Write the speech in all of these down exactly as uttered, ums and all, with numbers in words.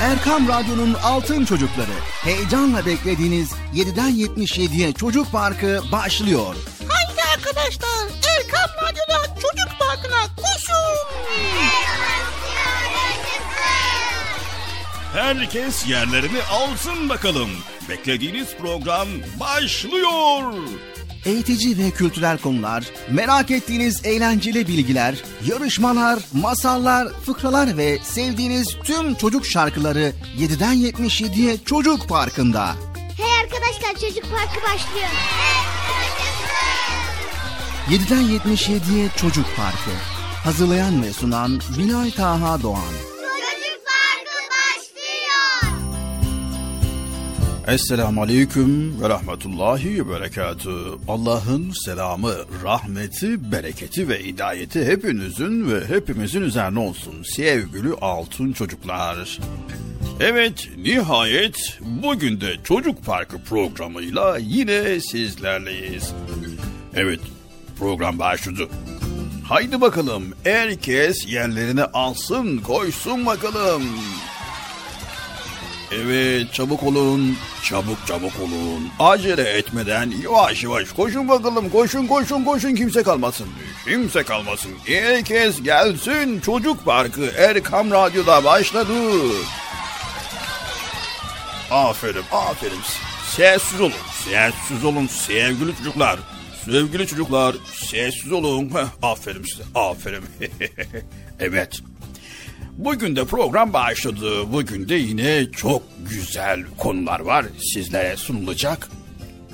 Erkam Radyo'nun Altın Çocukları. Heyecanla beklediğiniz yediden yetmiş yediye Çocuk Parkı başlıyor. Haydi arkadaşlar, Erkam Radyo'da Çocuk Parkı'na koşun. Herkes yerlerini alsın bakalım. Beklediğiniz program başlıyor. eğitici ve kültürel konular, merak ettiğiniz eğlenceli bilgiler, yarışmalar, masallar, fıkralar ve sevdiğiniz tüm çocuk şarkıları yediden yetmiş yediye Çocuk Parkı'nda. Hey arkadaşlar, Çocuk Parkı başlıyor. Hey çocuklar! yediden yetmiş yediye Çocuk Parkı. Hazırlayan ve sunan Bilal Taha Doğan. Esselamu aleyküm ve rahmetullahi ve berekatuhu. Allah'ın selamı, rahmeti, bereketi ve hidayeti hepinizin ve hepimizin üzerine olsun sevgili altın çocuklar. Evet, nihayet bugün de Çocuk Parkı programıyla yine sizlerleyiz. Evet, program başladı. Haydi bakalım, herkes yerlerini alsın, koysun bakalım. Evet, çabuk olun, çabuk çabuk olun. Acele etmeden yavaş yavaş koşun bakalım, koşun koşun koşun, kimse kalmasın. Kimse kalmasın, herkes gelsin. Çocuk Parkı Erkam Radyo'da başladı. Aferin, aferin. Sessiz olun, sessiz olun sevgili çocuklar. Sevgili çocuklar, sessiz olun. Aferin size, aferin. Evet. Bugün de program başladı. Bugün de yine çok güzel konular var. Sizlere sunulacak.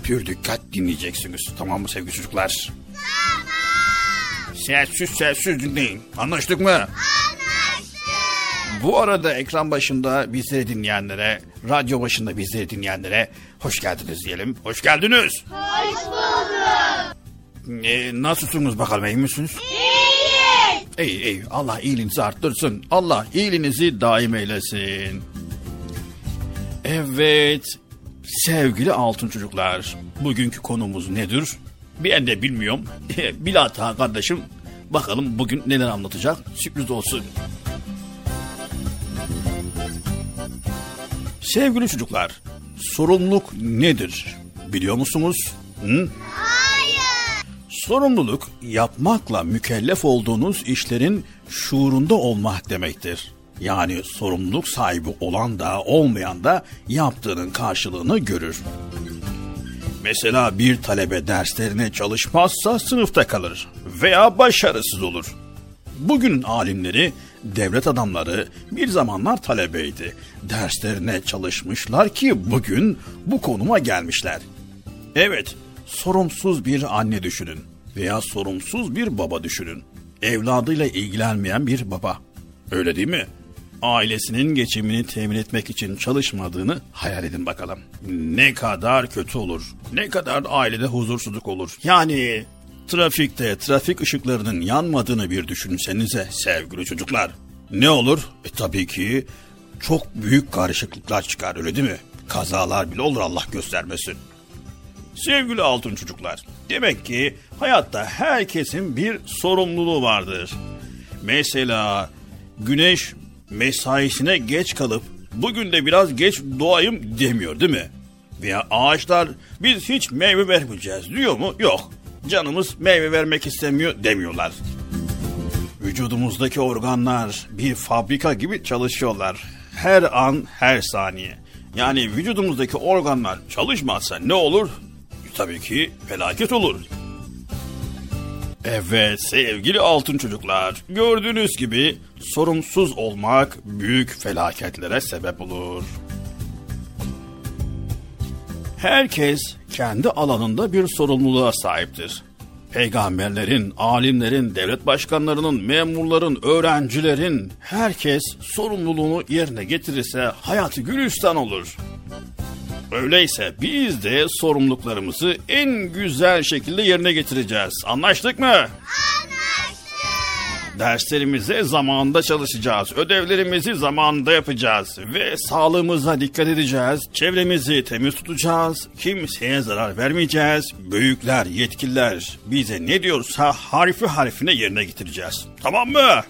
Pür dikkat dinleyeceksiniz. Tamam mı sevgili çocuklar? Tamam. Sessiz sessiz dinleyin. Anlaştık mı? Anlaştık. Bu arada ekran başında bizleri dinleyenlere, radyo başında bizleri dinleyenlere hoş geldiniz diyelim. Hoş geldiniz. Hoş bulduk. Ee, nasılsınız bakalım, iyi misiniz? Ey ey, Allah iyiliğinizi arttırsın. Allah iyiliğinizi daim eylesin. Evet, sevgili altın çocuklar, bugünkü konumuz nedir? Ben de bilmiyorum. Bilata kardeşim, bakalım bugün neler anlatacak? Sürpriz olsun. Sevgili çocuklar, sorumluluk nedir? Biliyor musunuz? Hı? Sorumluluk, yapmakla mükellef olduğunuz işlerin şuurunda olmak demektir. Yani sorumluluk sahibi olan da olmayan da yaptığının karşılığını görür. Mesela bir talebe derslerine çalışmazsa sınıfta kalır veya başarısız olur. Bugünün alimleri, devlet adamları bir zamanlar talebeydi. Derslerine çalışmışlar ki bugün bu konuma gelmişler. Evet, sorumsuz bir anne düşünün veya sorumsuz bir baba düşünün. Evladıyla ilgilenmeyen bir baba. Öyle değil mi? Ailesinin geçimini temin etmek için çalışmadığını hayal edin bakalım. Ne kadar kötü olur. Ne kadar ailede huzursuzluk olur. Yani trafikte trafik ışıklarının yanmadığını bir düşünsenize sevgili çocuklar. Ne olur? E tabii ki çok büyük karışıklıklar çıkar, öyle değil mi? Kazalar bile olur, Allah göstermesin. Sevgili altın çocuklar, demek ki hayatta herkesin bir sorumluluğu vardır. Mesela güneş mesaisine geç kalıp bugün de biraz geç doğayım demiyor değil mi? Veya ağaçlar biz hiç meyve vermeyeceğiz diyor mu? Yok, canımız meyve vermek istemiyor demiyorlar. Vücudumuzdaki organlar bir fabrika gibi çalışıyorlar her an her saniye. Yani vücudumuzdaki organlar çalışmazsa ne olur? Tabii ki felaket olur. Evet sevgili altın çocuklar, gördüğünüz gibi sorumsuz olmak büyük felaketlere sebep olur. Herkes kendi alanında bir sorumluluğa sahiptir. Peygamberlerin, alimlerin, devlet başkanlarının, memurların, öğrencilerin, herkes sorumluluğunu yerine getirirse hayatı gülistan olur. Öyleyse biz de sorumluluklarımızı en güzel şekilde yerine getireceğiz. Anlaştık mı? Anlaştık. Derslerimize zamanında çalışacağız. Ödevlerimizi zamanında yapacağız. Ve sağlığımıza dikkat edeceğiz. Çevremizi temiz tutacağız. Kimseye zarar vermeyeceğiz. Büyükler, yetkililer bize ne diyorsa harfi harfine yerine getireceğiz. Tamam mı? Tamam.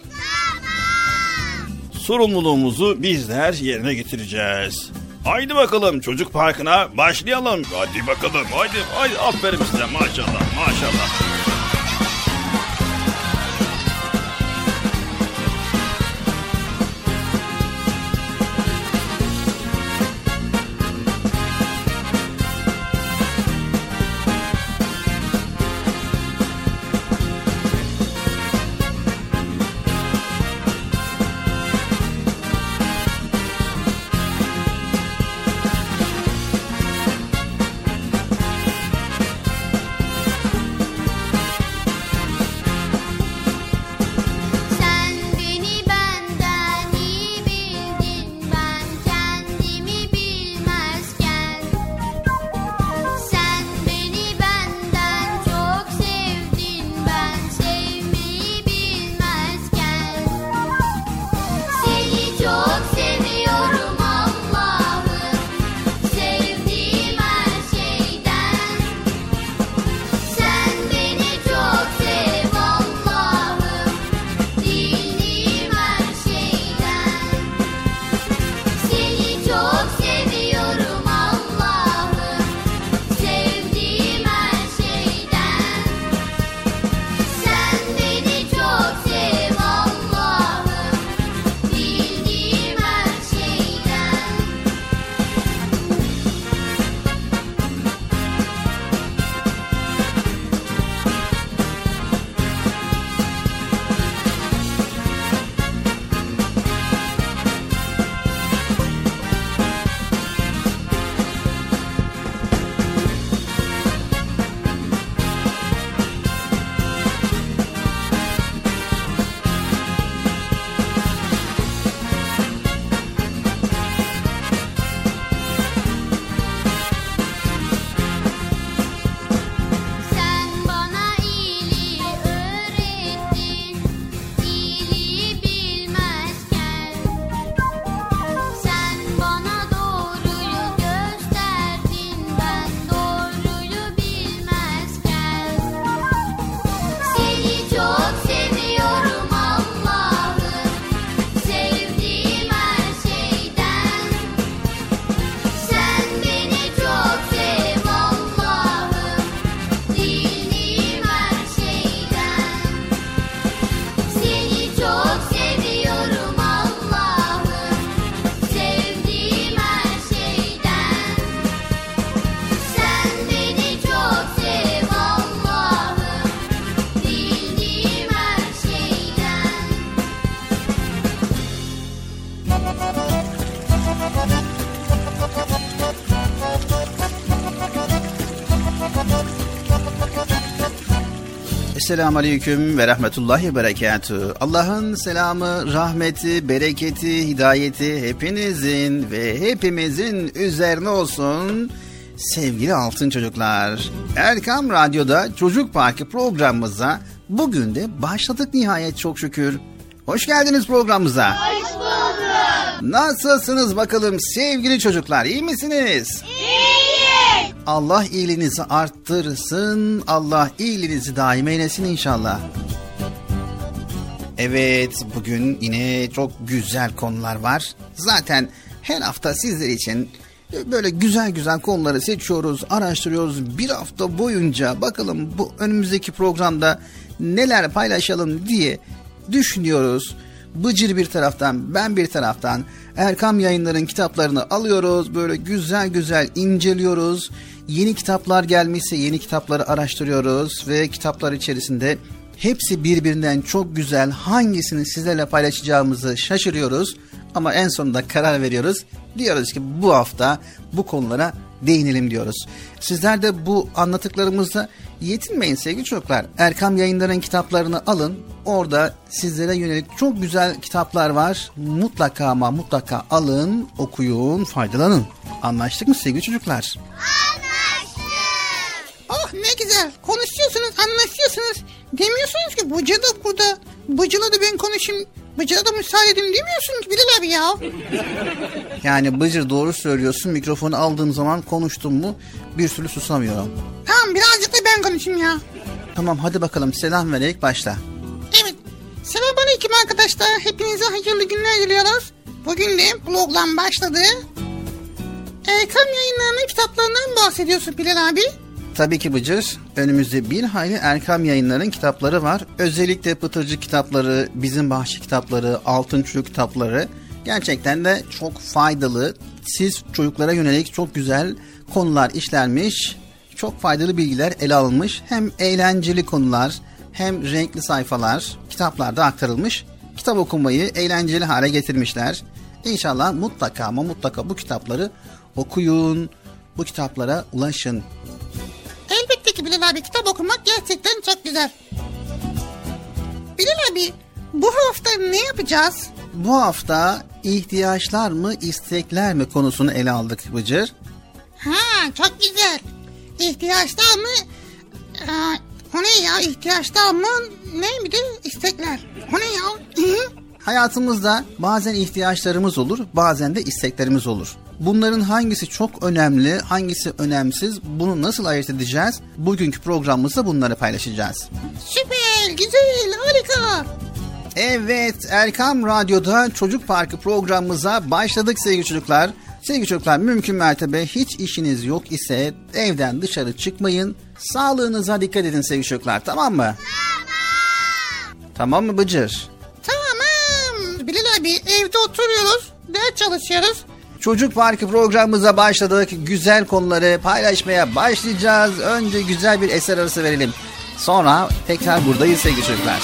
Sorumluluğumuzu bizler yerine getireceğiz. Haydi bakalım Çocuk Parkı'na başlayalım. Hadi bakalım, haydi, haydi. Aferin size, maşallah, maşallah. Esselamu Aleyküm ve Rahmetullahi Berekatü. Allah'ın selamı, rahmeti, bereketi, hidayeti hepinizin ve hepimizin üzerine olsun. Sevgili Altın Çocuklar, Erkam Radyo'da Çocuk Parkı programımıza bugün de başladık nihayet çok şükür. Hoş geldiniz programımıza. Hoş bulduk. Nasılsınız bakalım sevgili çocuklar, iyi misiniz? İyiyiz. Allah iyiliğinizi arttırsın, Allah iyiliğinizi daim eylesin inşallah. Evet, bugün yine çok güzel konular var. Zaten her hafta sizler için böyle güzel güzel konuları seçiyoruz, araştırıyoruz. Bir hafta boyunca bakalım bu önümüzdeki programda neler paylaşalım diye düşünüyoruz. Bıcır bir taraftan, ben bir taraftan Erkam Yayınları'nın kitaplarını alıyoruz. Böyle güzel güzel inceliyoruz. Yeni kitaplar gelmişse yeni kitapları araştırıyoruz ve kitaplar içerisinde hepsi birbirinden çok güzel. Hangisini sizlerle paylaşacağımızı şaşırıyoruz ama en sonunda karar veriyoruz. Diyoruz ki bu hafta bu konulara değinelim diyoruz. Sizler de bu anlattıklarımızla yetinmeyin sevgili çocuklar. Erkam Yayınları'nın kitaplarını alın. Orada sizlere yönelik çok güzel kitaplar var. Mutlaka ama mutlaka alın, okuyun, faydalanın. Anlaştık mı sevgili çocuklar? Anlaştık. Oh ne güzel. Konuşuyorsunuz, anlaşıyorsunuz. Demiyorsunuz ki Bıcır da burada. Bıcır'la da ben konuşayım. Bıcır'a da müsaade edin demiyorsun ki Bilal abi ya. Yani Bıcır doğru söylüyorsun. Mikrofonu aldığım zaman konuştum mu bir sürü susamıyorum. Tamam birazcık da ben konuşayım ya. Tamam hadi bakalım selam vererek başla. Evet. Selamünaleyküm arkadaşlar. Hepinize hayırlı günler diliyoruz. Bugün de blogdan başladı. Erkam Yayınları'nın kitaplarından bahsediyorsun Bilal abi. Tabii ki Bıcır. Önümüzde bir hayli Erkam Yayınları'nın kitapları var. Özellikle Pıtırcık kitapları, Bizim Bahçı kitapları, Altın Çocuk kitapları gerçekten de çok faydalı. Siz çocuklara yönelik çok güzel konular işlenmiş, çok faydalı bilgiler ele alınmış. Hem eğlenceli konular, hem renkli sayfalar kitaplarda aktarılmış. Kitap okumayı eğlenceli hale getirmişler. İnşallah mutlaka ama mutlaka bu kitapları okuyun, bu kitaplara ulaşın. Elbette ki Bilal abi, kitap okumak gerçekten çok güzel. Bilal abi, bu hafta ne yapacağız? Bu hafta ihtiyaçlar mı, istekler mi konusunu ele aldık Bıcır. Ha, çok güzel. İhtiyaçlar mı? Aa, o ne ya? İhtiyaçlar mı? Ne miydi? İstekler. O ne ya? Hı-hı. Hayatımızda bazen ihtiyaçlarımız olur, bazen de isteklerimiz olur. Bunların hangisi çok önemli, hangisi önemsiz, bunu nasıl ayırt edeceğiz? Bugünkü programımızda bunları paylaşacağız. Süper, güzel, harika. Evet, Erkam Radyo'da Çocuk Parkı programımıza başladık sevgili çocuklar. Sevgili çocuklar, mümkün mertebe hiç işiniz yok ise evden dışarı çıkmayın. Sağlığınıza dikkat edin sevgili çocuklar, tamam mı? Tamam. Tamam mı Bıcır? Tamam. Bilal abi, evde oturuyoruz, ders çalışıyoruz. Çocuk Parkı programımıza başladık. Güzel konuları paylaşmaya başlayacağız. Önce güzel bir eser arası verelim. Sonra tekrar buradayız sevgili çocuklar.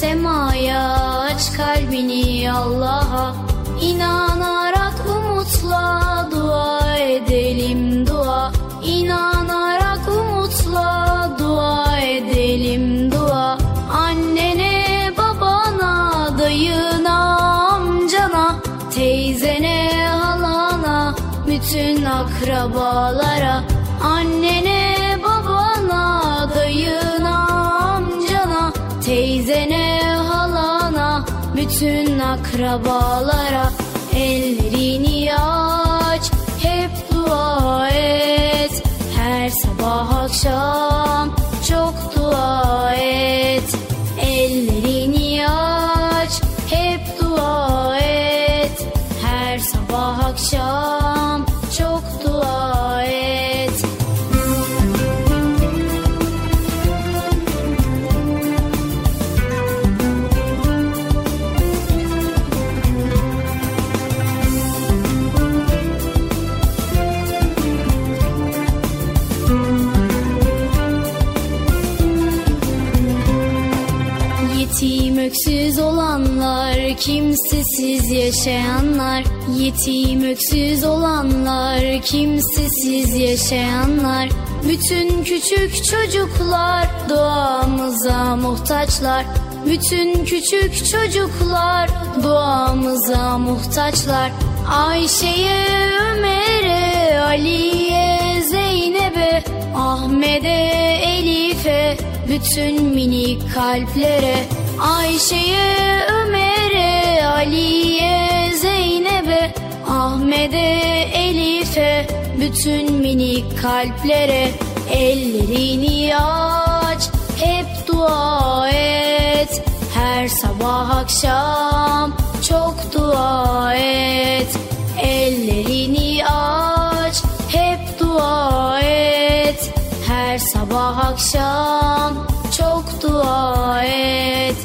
Semaya aç kalbini Allah'a, inanarak umutla dua edelim dua, inanarak umutla dua edelim dua. Annene babana, dayına amcana, teyzene halana, bütün akrabalara. Annene babana, dayına amcana, teyzene bütün akrabalara. Ellerini aç, hep dua et, her sabah akşam çok dua et. Ellerini aç, hep dua et, her sabah akşam çok dua et. kimsesiz yaşayanlar, yetim öksüz olanlar, kimsesiz yaşayanlar, bütün küçük çocuklar duamıza muhtaçlar, bütün küçük çocuklar duamıza muhtaçlar. Ayşe'ye, Ömer'e, Ali'ye, Zeynep'e, Ahmet'e, Elif'e, bütün minik kalplere. Ayşe'ye, Ömer'e, Ali'ye, Zeynep'e, Ahmet'e, Elif'e, bütün minik kalplere. Ellerini aç, hep dua et, her sabah akşam çok dua et. Ellerini aç, hep dua et, her sabah akşam çok dua et.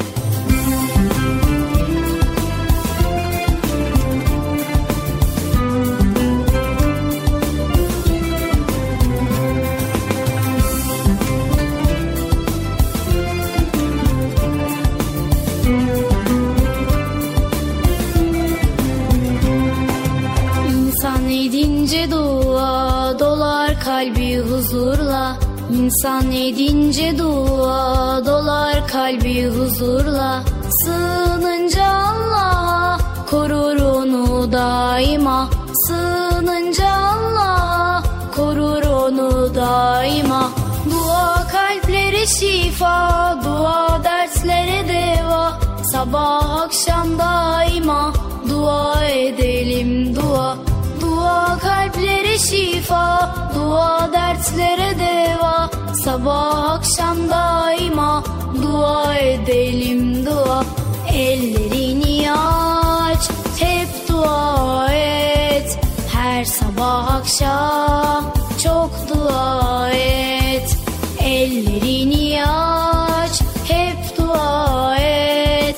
Huzurla, insan edince dua dolar kalbi huzurla. Sığınınca Allah'a korur onu daima, sığınınca Allah'a korur onu daima. Dua kalplere şifa, dua dertlere deva, sabah akşam daima dua edelim dua. Dua kalplere şifa, dua dertlere deva, sabah akşam daima dua edelim dua. Ellerini aç, hep dua et, her sabah akşam çok dua et. Ellerini aç, hep dua et,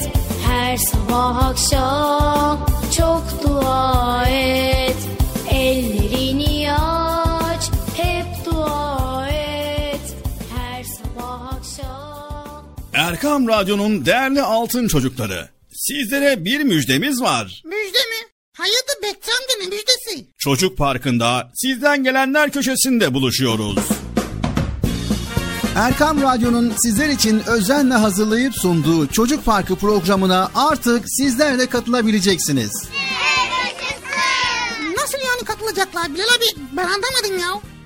her sabah akşam çok dua et. Erkam Radyo'nun değerli altın çocukları, sizlere bir müjdemiz var. Müjde mi? Hayatı bekçamda ne müjdesi? Çocuk Parkı'nda sizden gelenler köşesinde buluşuyoruz. Erkam Radyo'nun sizler için özenle hazırlayıp sunduğu Çocuk Parkı programına artık sizler de katılabileceksiniz. Evet. Nasıl yani katılacaklar Bilal abi? Ben anlamadım ya.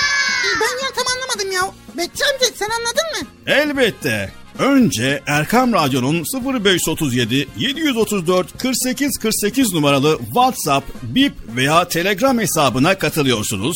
Ben ya tam anlamadım ya. Bekçi amca sen anladın mı? Elbette. Önce Erkam Radyo'nun sıfır beş otuz yedi yedi yüz otuz dört kırk sekiz kırk sekiz numaralı WhatsApp, Bip veya Telegram hesabına katılıyorsunuz.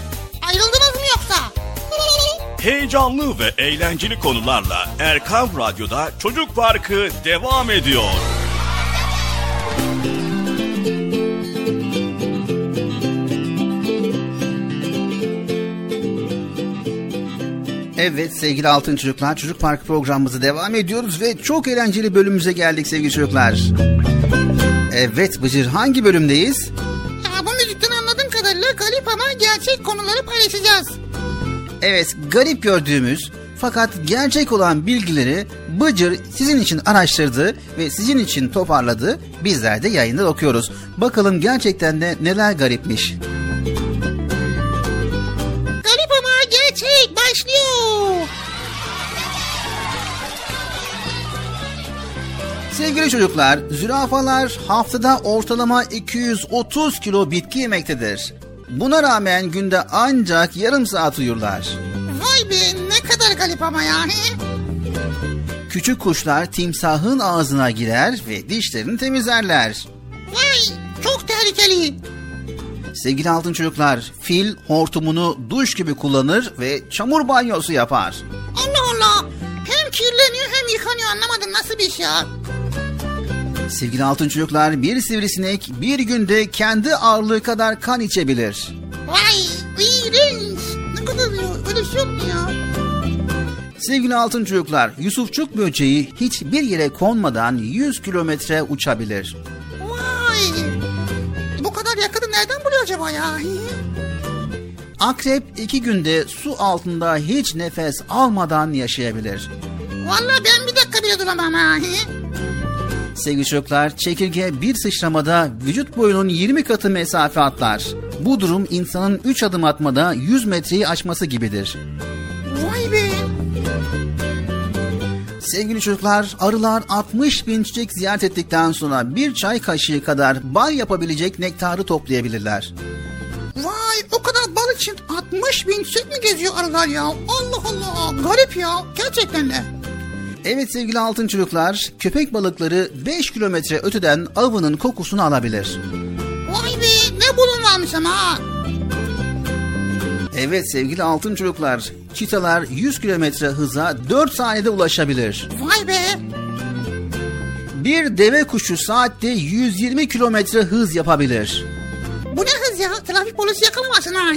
Ayrıldınız mı yoksa? Heyecanlı ve eğlenceli konularla Erkam Radyo'da Çocuk Parkı devam ediyor. Evet sevgili altın çocuklar, Çocuk Parkı programımızı devam ediyoruz ve çok eğlenceli bölümümüze geldik sevgili çocuklar. Evet Bıcır, hangi bölümdeyiz? Ya bu müzikten anladığım kadarıyla galip ama gerçek. gerçek konuları paylaşacağız. Evet, garip gördüğümüz fakat gerçek olan bilgileri Bıcır sizin için araştırdı ve sizin için toparladı. Bizler de yayında okuyoruz. Bakalım gerçekten de neler garipmiş. Garip ama gerçek başlıyor. Sevgili çocuklar, zürafalar haftada ortalama iki yüz otuz kilo bitki yemektedir. Buna rağmen günde ancak yarım saat uyurlar. Vay be, ne kadar garip ama yani. Küçük kuşlar timsahın ağzına girer ve dişlerini temizlerler. Vay, çok tehlikeli. Sevgili altın çocuklar, fil hortumunu duş gibi kullanır ve çamur banyosu yapar. Allah Allah, hem kirleniyor hem yıkanıyor, anlamadım nasıl bir şey ya. Sevgili altın çocuklar, bir sivrisinek bir günde kendi ağırlığı kadar kan içebilir. Vay, iğrenç. Ne kadar öyle şey yok ya. Sevgili altın çocuklar, Yusufçuk böceği hiçbir yere konmadan yüz kilometre uçabilir. Vay, bu kadar yakını nereden buluyor acaba ya? Akrep iki günde su altında hiç nefes almadan yaşayabilir. Vallahi ben bir dakika bile duramam ha. Sevgili çocuklar, çekirge bir sıçramada vücut boyunun yirmi katı mesafe atlar. Bu durum insanın üç adım atmada yüz metreyi aşması gibidir. Vay be! Sevgili çocuklar, arılar altmış bin çiçek ziyaret ettikten sonra bir çay kaşığı kadar bal yapabilecek nektarı toplayabilirler. Vay, o kadar bal için altmış bin çiçek mi geziyor arılar ya? Allah Allah, garip ya, gerçekten de. Evet sevgili altın çocuklar, köpek balıkları beş kilometre öteden avının kokusunu alabilir. Vay be, ne bulunmamış ama. Evet sevgili altın çocuklar, çitalar yüz kilometre hıza dört saniyede ulaşabilir. Vay be. Bir deve kuşu saatte yüz yirmi kilometre hız yapabilir. Bu ne hız ya? Trafik polisi yakalamasın ha.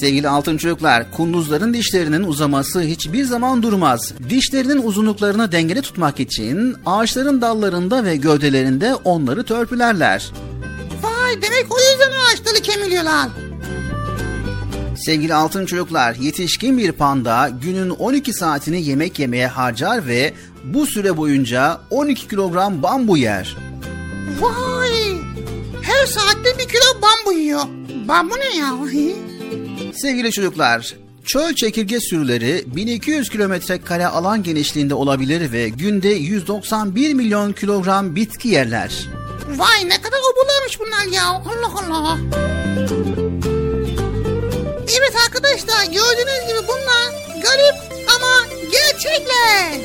Sevgili altın çocuklar, kunduzların dişlerinin uzaması hiçbir zaman durmaz. Dişlerinin uzunluklarını dengeli tutmak için ağaçların dallarında ve gövdelerinde onları törpülerler. Vay, demek o yüzden ağaçları kemiriyorlar. Sevgili altın çocuklar, yetişkin bir panda günün on iki saatini yemek yemeye harcar ve bu süre boyunca on iki kilogram bambu yer. Vay, her saatte bir kilo bambu yiyor. Bambu ne ya? Sevgili çocuklar, çöl çekirge sürüleri bin iki yüz kilometre kare alan genişliğinde olabilir ve günde yüz doksan bir milyon kilogram bitki yerler. Vay, ne kadar obulamış bunlar ya, Allah Allah. Evet arkadaşlar, gördüğünüz gibi bunlar garip ama gerçekler.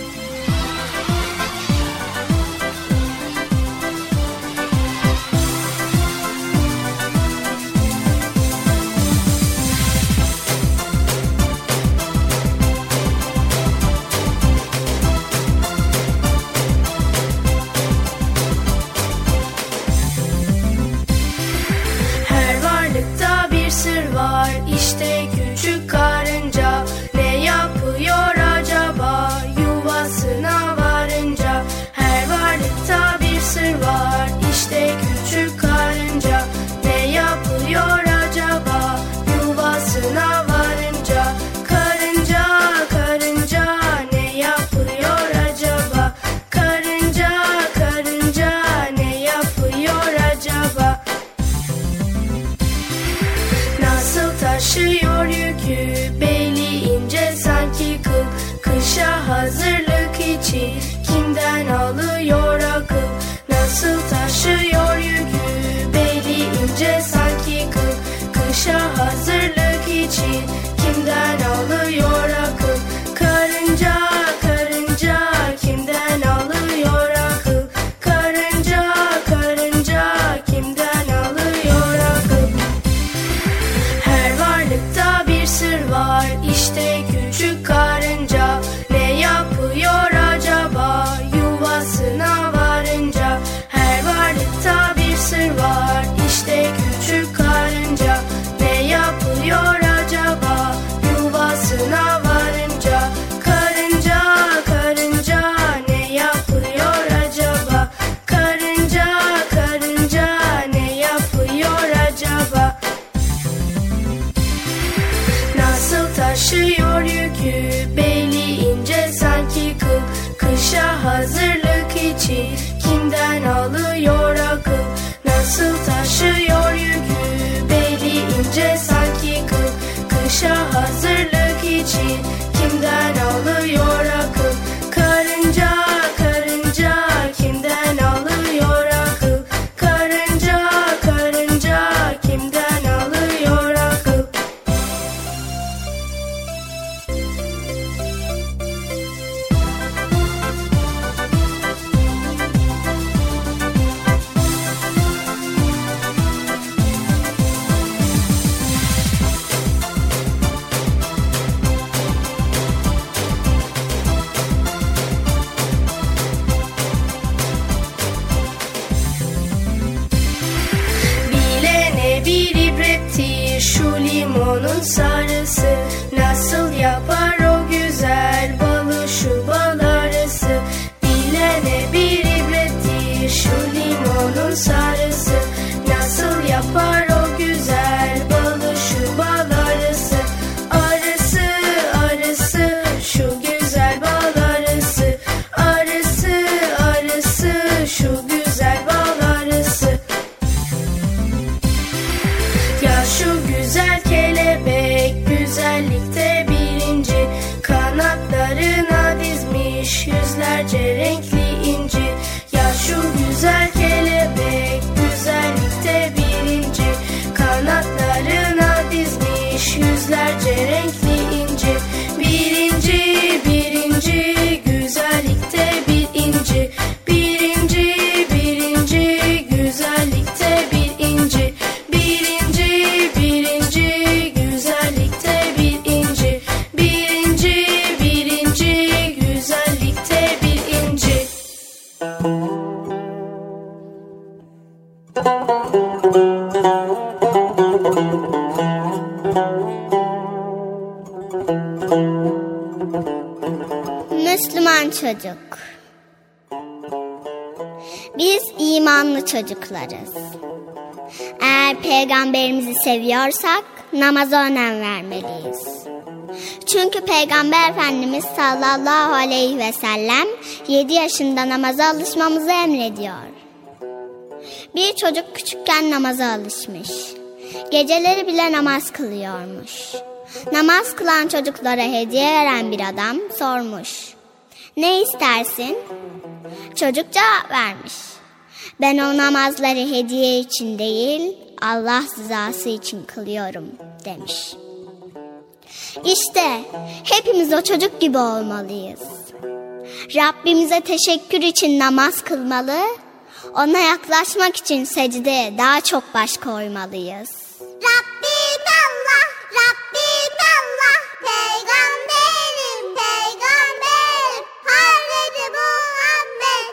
İşte küçük karınca ne yapıyor acaba? Yuvası taşıyor yükü, beli ince sanki kıl. Kışa hazırlık için kimden alıyor akıl? Nasıl taşıyor yükü, beli ince sanki kıl. Kışa hazırlık için kimden alıyor akıl? Karınca, karınca kimden alıyor akıl? Karınca, karınca kimden alıyor akıl? Onun sarısı nasıl yapar o güzel balı şu bal arısı? Bilene bir ibrettir şu limonun sarısı. Nasıl yapar o güzel balı şu bal arısı? Arısı, arısı şu güzel bal arısı. Arısı, arısı şu güzel bal arısı. Ya şu güzel güzellikte birinci, kanatlarına dizmiş yüzlerce renkli inci. Ya şu güzel kelebek güzellikte birinci, kanatlarına dizmiş yüzlerce renkli inci. Birinci, birinci güzellikte bir inci. Birinci, birinci güzellikte bir inci. Birinci, birinci Müslüman çocuk. Biz imanlı çocuklarız. Eğer peygamberimizi seviyorsak namaza önem vermeliyiz. Çünkü Peygamber Efendimiz sallallahu aleyhi ve sellem yedi yaşında namaza alışmamızı emrediyor. Bir çocuk küçükken namaza alışmış. Geceleri bile namaz kılıyormuş. Namaz kılan çocuklara hediye veren bir adam sormuş. Ne istersin? Çocuk cevap vermiş. Ben o namazları hediye için değil, Allah rızası için kılıyorum demiş. İşte hepimiz o çocuk gibi olmalıyız. Rabbimize teşekkür için namaz kılmalı, ona yaklaşmak için secdeye daha çok baş koymalıyız. Rabbim Allah, Rabbim Allah, peygamberim, peygamberim, Hazreti Muhammed.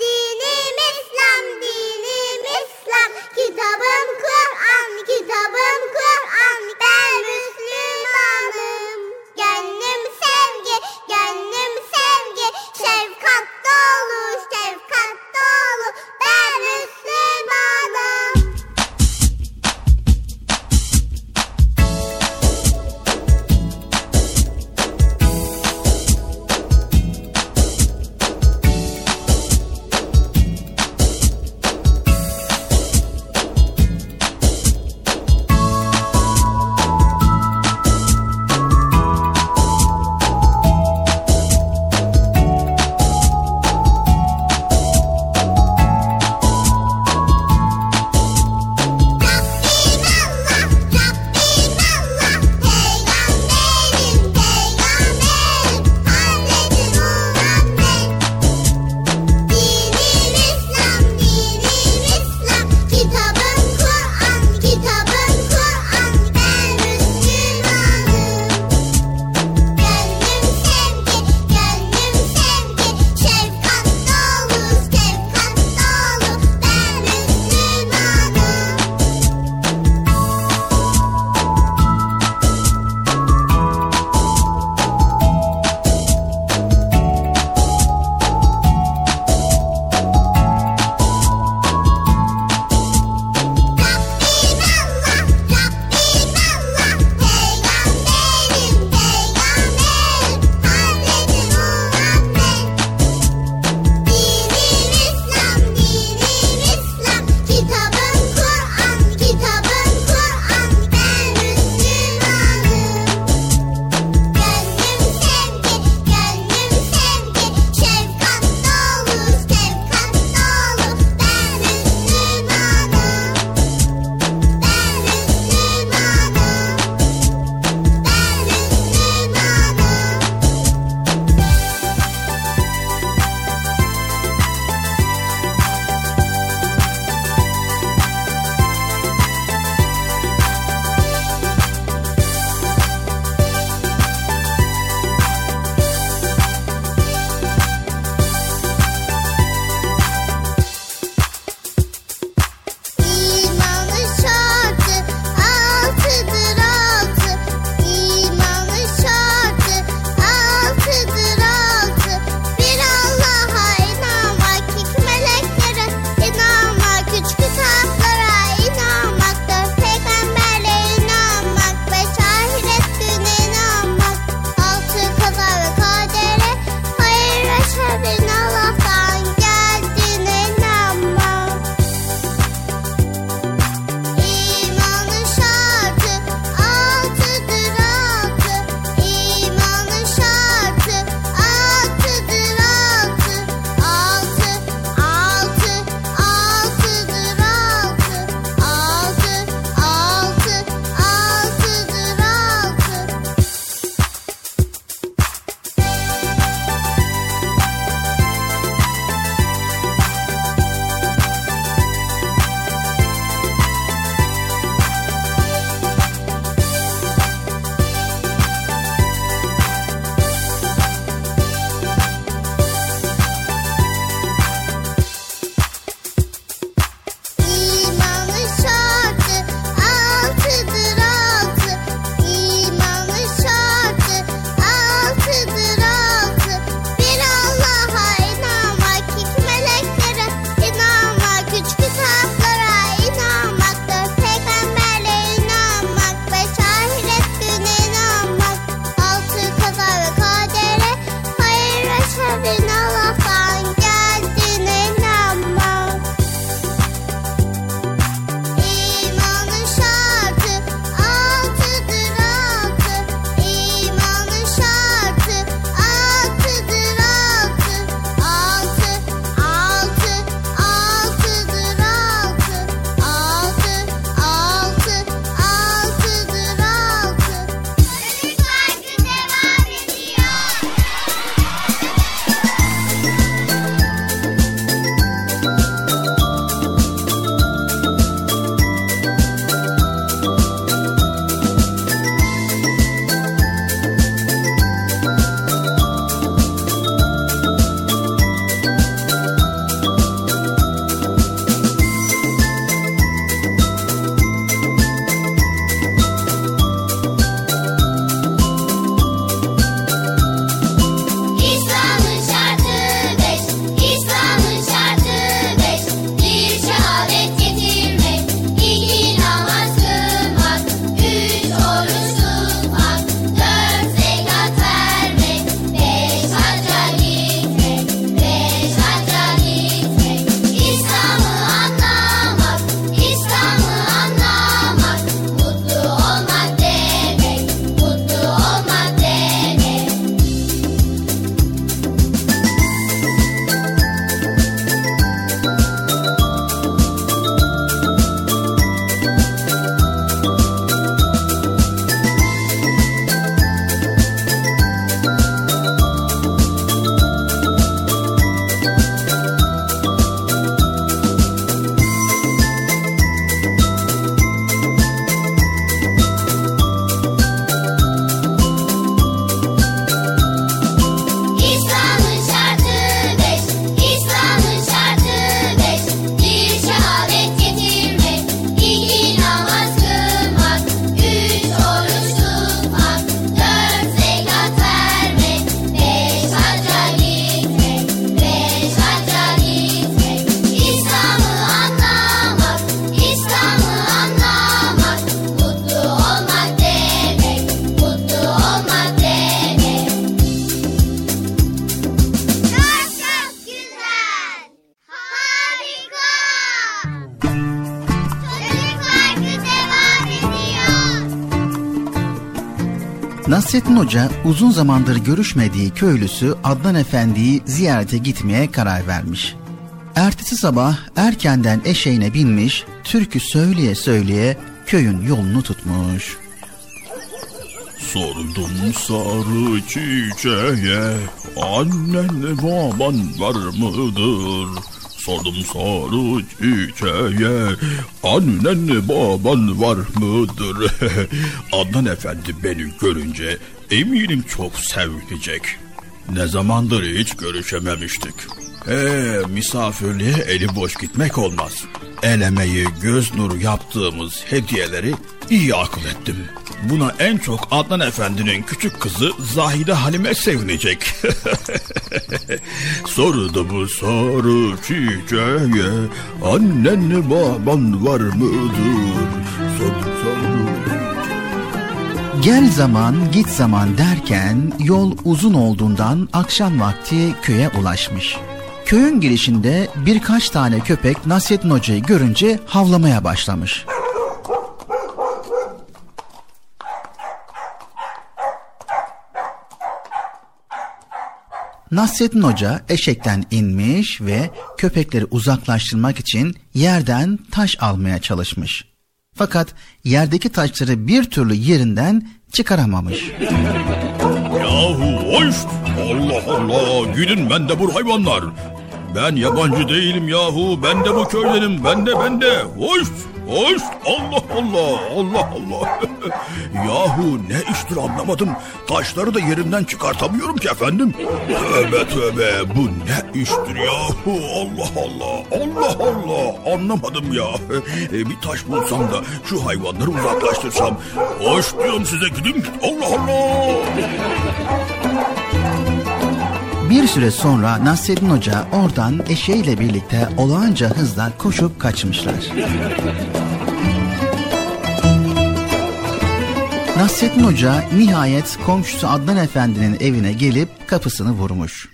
Dinim İslam, dinim İslam, kitabım Kur'an, kitabım Kur'an. Ben Müslümanım, gönlüm sevgi, gönlüm sevgi, şefkat dolu, şefkat dolu. Ben Müslümanım. Nasreddin Hoca uzun zamandır görüşmediği köylüsü Adnan Efendi'yi ziyarete gitmeye karar vermiş. Ertesi sabah erkenden eşeğine binmiş, türkü söyleye söyleye köyün yolunu tutmuş. Sordum sarı çiçeğe, annen baban var mıdır? Sordum sarı çiçeğe, annen baban var mıdır? Adnan Efendi beni görünce eminim çok sevinecek. Ne zamandır hiç görüşememiştik. Eee misafirliğe eli boş gitmek olmaz. El emeği göz nuru yaptığımız hediyeleri iyi akıl ettim. Buna en çok Adnan Efendi'nin küçük kızı Zahide Halime sevinecek. Sordu bu sarı çiçeğe, annen baban var mıdır? Sordu sarı. Gel zaman git zaman derken yol uzun olduğundan akşam vakti köye ulaşmış. Köyün girişinde birkaç tane köpek Nasreddin Hoca'yı görünce havlamaya başlamış. Nasreddin Hoca eşekten inmiş ve köpekleri uzaklaştırmak için yerden taş almaya çalışmış. Fakat yerdeki taşları bir türlü yerinden çıkaramamış. Yahu hoş! Allah Allah! Gidin bende bu hayvanlar! Ben yabancı değilim yahu! Ben de bu köydenim! Ben de ben de! Hoş! Hoş! Allah Allah! Allah Allah! Yahu ne iştir anlamadım! Taşları da yerinden çıkartamıyorum ki efendim! Tövbe tövbe! Bu ne iştir yahu! Allah Allah! Allah Allah! Anlamadım ya! Bir taş bulsam da şu hayvanları uzaklaştırsam! Hoş diyorum size! Gidin! Allah Allah! Bir süre sonra Nasreddin Hoca oradan eşeğiyle birlikte olağanca hızla koşup kaçmışlar. Nasreddin Hoca nihayet komşusu Adnan Efendi'nin evine gelip kapısını vurmuş.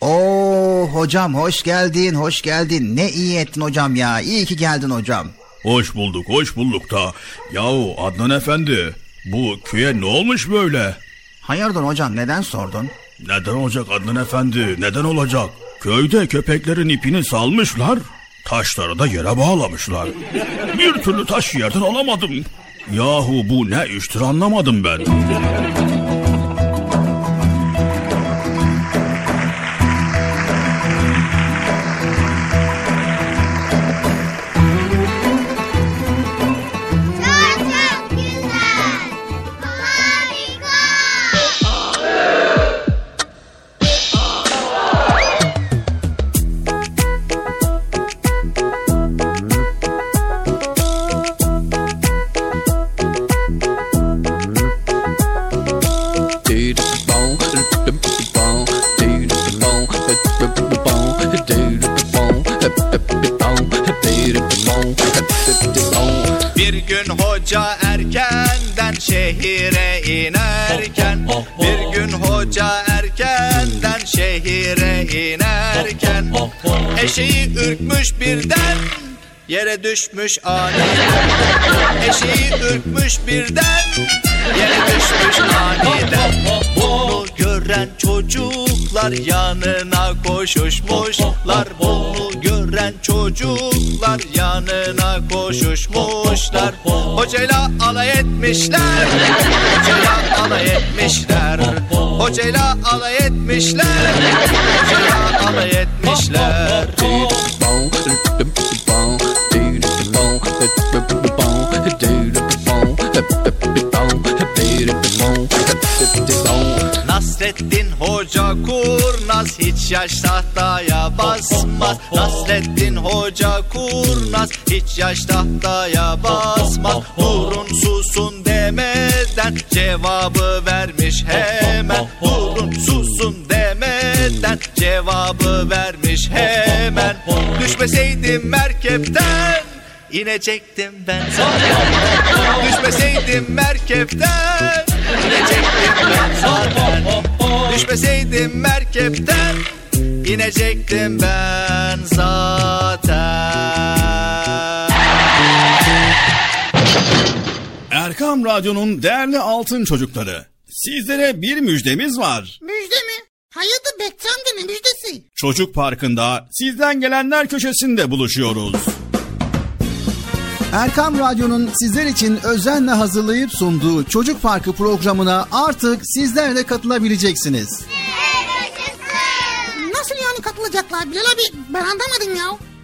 Oo hocam hoş geldin, hoş geldin. Ne iyi ettin hocam ya, iyi ki geldin hocam. Hoş bulduk, hoş bulduk da. Yahu Adnan Efendi, bu köye ne olmuş böyle? Hayırdır hocam, neden sordun? Neden olacak Adnan Efendi, neden olacak? Köyde köpeklerin ipini salmışlar, taşları da yere bağlamışlar. Bir türlü taş yerden alamadım. Yahu bu ne iştir anlamadım ben. Şehire inerken bir gün hoca erkenden şehire inerken eşeği ürkmüş birden yere düşmüş aniden. Eşeği ürkmüş birden yere düşmüş aniden. Bunu gören çocuklar yanına koşuşmuşlar. Bunu gören çocuklar yanına koşuşmuşlar. Hocayla alay etmişler. Hocayla alay etmişler. Hocayla alay etmişler. Hocayla alay etmişler. Nasreddin Hoca kurnaz, hiç yaş tahtaya basmaz. Nasreddin Hoca kurnaz, hiç yaş tahtaya basmaz. Durun susun demeden cevabı vermiş hemen. Durun susun demeden cevabı vermiş hemen. Düşmeseydim merkepten İnecektim ben zaten. Düşmeseydim merkepten İnecektim ben zaten. Düşmeseydim merkepten İnecektim ben zaten. Erkam Radyo'nun değerli altın çocukları, sizlere bir müjdemiz var. Müjde mi? Hayatı bekçamda ne müjdesi? Çocuk Parkı'nda sizden gelenler köşesinde buluşuyoruz. Erkam Radyo'nun sizler için özenle hazırlayıp sunduğu Çocuk Parkı programına artık sizler de katılabileceksiniz. Evet. Nasıl yani katılacaklar? Bilal abi ben anlamadım ya.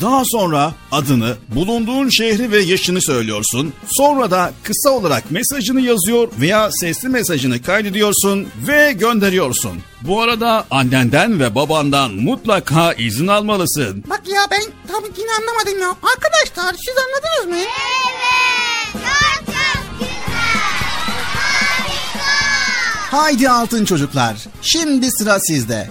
Daha sonra adını, bulunduğun şehri ve yaşını söylüyorsun. Sonra da kısa olarak mesajını yazıyor veya sesli mesajını kaydediyorsun ve gönderiyorsun. Bu arada annenden ve babandan mutlaka izin almalısın. Bak ya ben tam yine anlamadım ya. Arkadaşlar siz anladınız mı? Evet. Çok çok güzel. Harika. Haydi altın çocuklar. Şimdi sıra sizde.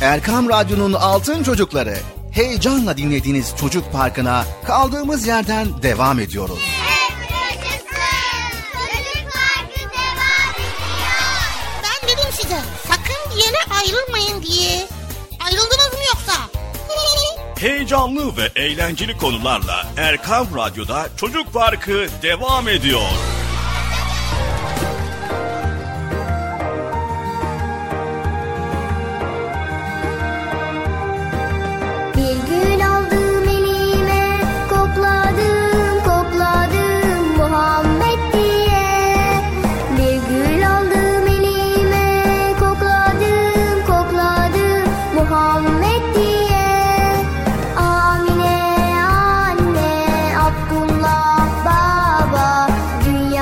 Erkam Radyo'nun Altın Çocukları, heyecanla dinlediğiniz Çocuk Parkı'na kaldığımız yerden devam ediyoruz. Evet, yaşasın. Çocuk Parkı devam ediyor. Ben dedim size, sakın bir yere ayrılmayın diye. Ayrıldınız mı yoksa? Heyecanlı ve eğlenceli konularla Erkam Radyo'da Çocuk Parkı devam ediyor. Anne, anne, Abdullah, baba, dünya.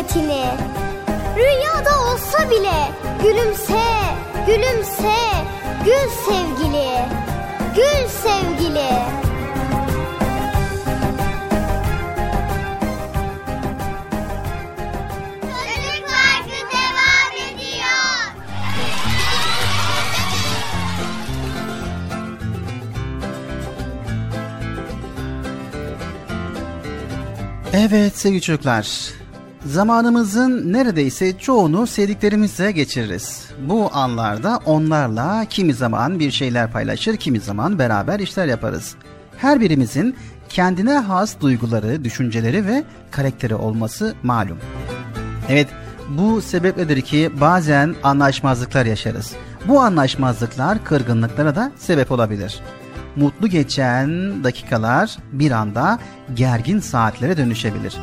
dikkatini. Rüyada olsa bile gülümse, gülümse, gül sevgili, gül sevgili. Çocuk Parkı devam ediyor. Evet sevgili çocuklar. Zamanımızın neredeyse çoğunu sevdiklerimizle geçiririz. Bu anlarda onlarla kimi zaman bir şeyler paylaşır, kimi zaman beraber işler yaparız. Her birimizin kendine has duyguları, düşünceleri ve karakteri olması malum. Evet, bu sebepledir ki bazen anlaşmazlıklar yaşarız. Bu anlaşmazlıklar kırgınlıklara da sebep olabilir. Mutlu geçen dakikalar bir anda gergin saatlere dönüşebilir.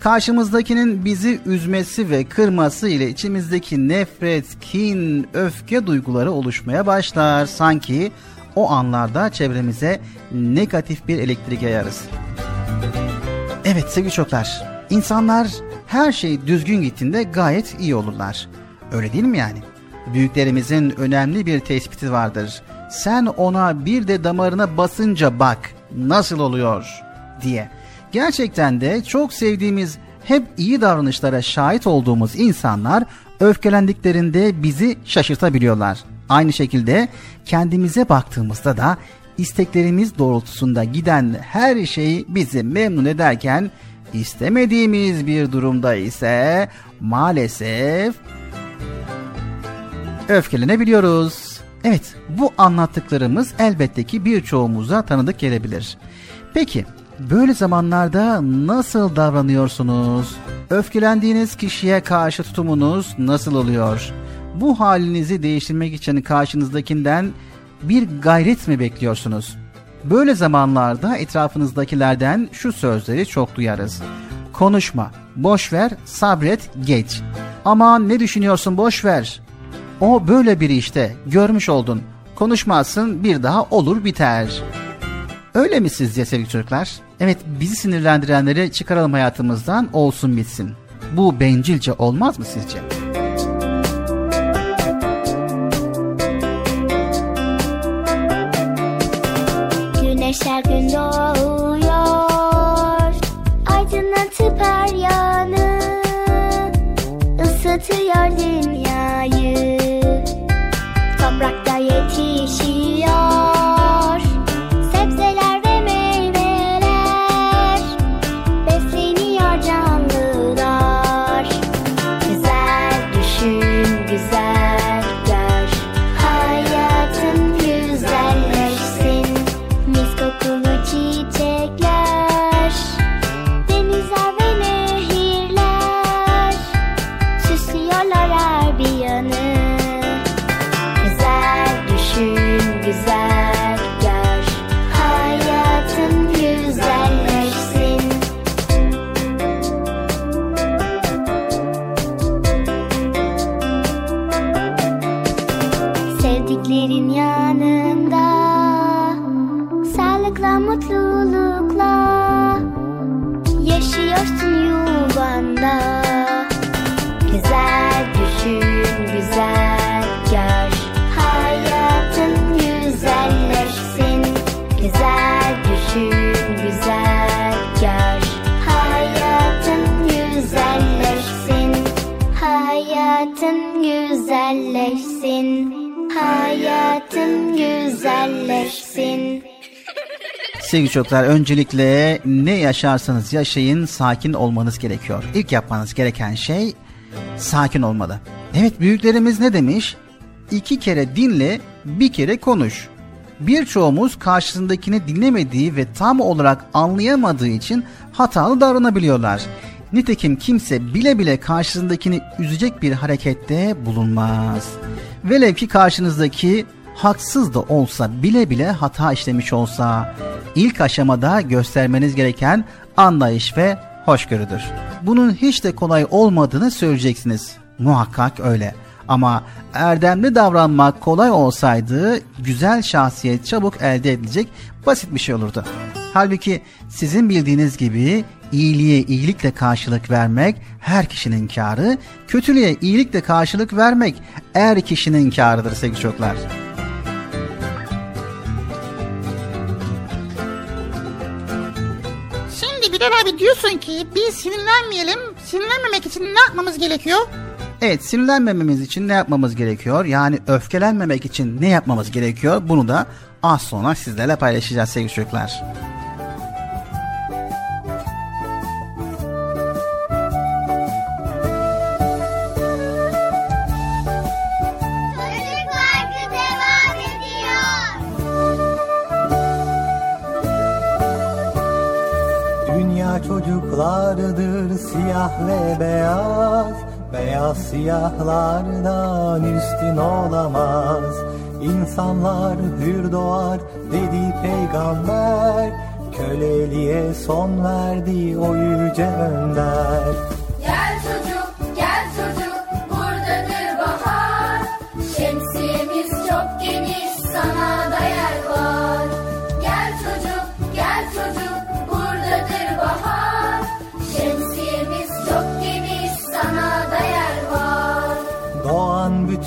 Karşımızdakinin bizi üzmesi ve kırması ile içimizdeki nefret, kin, öfke duyguları oluşmaya başlar. Sanki o anlarda çevremize negatif bir elektrik yayarız. Evet sevgili çocuklar, insanlar her şey düzgün gittiğinde gayet iyi olurlar. Öyle değil mi yani? Büyüklerimizin önemli bir tespiti vardır. Sen ona bir de damarına basınca bak nasıl oluyor diye. Gerçekten de çok sevdiğimiz, hep iyi davranışlara şahit olduğumuz insanlar öfkelendiklerinde bizi şaşırtabiliyorlar. Aynı şekilde kendimize baktığımızda da isteklerimiz doğrultusunda giden her şey bizi memnun ederken istemediğimiz bir durumda ise maalesef öfkelenebiliyoruz. Evet, bu anlattıklarımız elbette ki birçoğumuza tanıdık gelebilir. Peki, böyle zamanlarda nasıl davranıyorsunuz? Öfkelendiğiniz kişiye karşı tutumunuz nasıl oluyor? Bu halinizi değiştirmek için karşınızdakinden bir gayret mi bekliyorsunuz? Böyle zamanlarda etrafınızdakilerden şu sözleri çok duyarız. Konuşma, boş ver, sabret, geç. Aman ne düşünüyorsun, boş ver. O böyle biri işte, görmüş oldun. Konuşmazsın, bir daha olur biter. Öyle mi sizce sevgili çocuklar? Evet, bizi sinirlendirenleri çıkaralım hayatımızdan, olsun bitsin. Bu bencilce olmaz mı sizce? Güneş her gün doğuyor, aydınlatıp her yanı, ısıtıyor dünyayı, toprakta yetişiyor. Sevgili çocuklar, öncelikle ne yaşarsanız yaşayın sakin olmanız gerekiyor. İlk yapmanız gereken şey sakin olmalı. Evet, büyüklerimiz ne demiş? İki kere dinle, bir kere konuş. Birçoğumuz karşısındakini dinlemediği ve tam olarak anlayamadığı için hatalı davranabiliyorlar. Nitekim kimse bile bile karşısındakini üzecek bir harekette bulunmaz. Velev ki karşınızdaki haksız da olsa, bile bile hata işlemiş olsa, ilk aşamada göstermeniz gereken anlayış ve hoşgörüdür. Bunun hiç de kolay olmadığını söyleyeceksiniz. Muhakkak öyle. Ama erdemli davranmak kolay olsaydı güzel şahsiyet çabuk elde edilecek basit bir şey olurdu. Halbuki sizin bildiğiniz gibi iyiliğe iyilikle karşılık vermek her kişinin kârı, kötülüğe iyilikle karşılık vermek her kişinin kârıdır sevgili çocuklar. Şimdi Bilal abi diyorsun ki biz sinirlenmeyelim, sinirlenmemek için ne yapmamız gerekiyor? Evet, sinirlenmememiz için ne yapmamız gerekiyor? Yani öfkelenmemek için ne yapmamız gerekiyor? Bunu da az sonra sizlerle paylaşacağız sevgili çocuklar. Çocuklardır siyah ve beyaz, beyaz siyahlardan üstün olamaz. İnsanlar hür doğar dedi peygamber, köleliğe son verdi o yüce önder. Gel çocuk, gel çocuk, buradadır bahar. Şemsiyemiz çok geniş, sana da yer var. Gel çocuk, gel çocuk, buradadır bahar.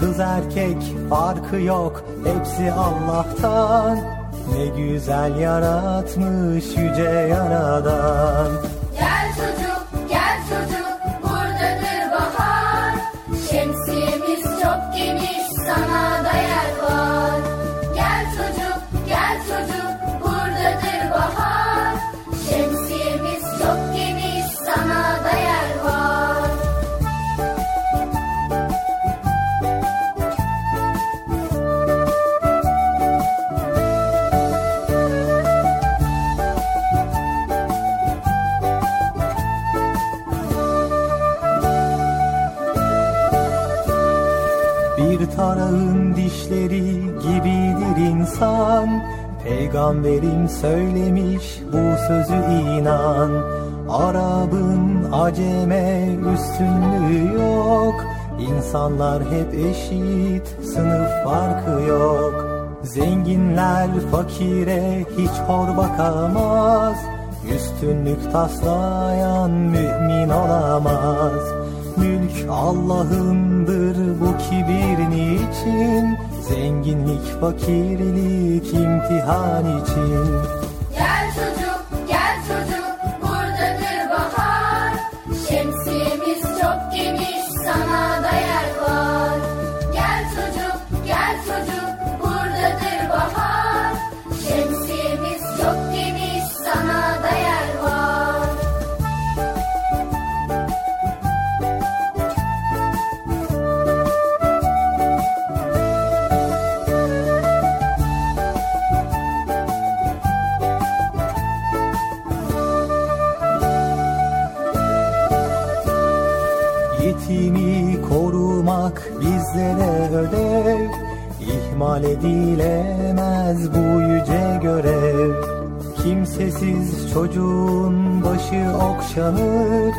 Kız erkek farkı yok, hepsi Allah'tan, ne güzel yaratmış yüce yaradan. Gel çocuk, gel çocuk, buradadır bahar. Şemsiyemiz çok geniş, sana da yer var. Gel çocuk, gel çocuk, buradadır bahar. Şemsiyemiz çok geniş, sana da yer var. Tarağın dişleri gibidir insan, peygamberim söylemiş bu sözü inan. Arabın aceme üstünlüğü yok, İnsanlar hep eşit, sınıf farkı yok. Zenginler fakire hiç hor bakamaz, üstünlük taslayan mümin olamaz. Mülk Allah'ındır bu kibir niçin? Zenginlik, fakirlik, imtihan için. Gel çocuk, gel çocuk, buradadır bahar. Şemsiyemiz çok geniş, sana da yer var. Gel çocuk, gel çocuk, buradadır bahar. Şemsiyemiz çok geniş, sana da yer var. Yetimi korumak bizlere ödev, ihmal edilemez bu yüce görev. Kimsesiz çocuğun başı okşanır,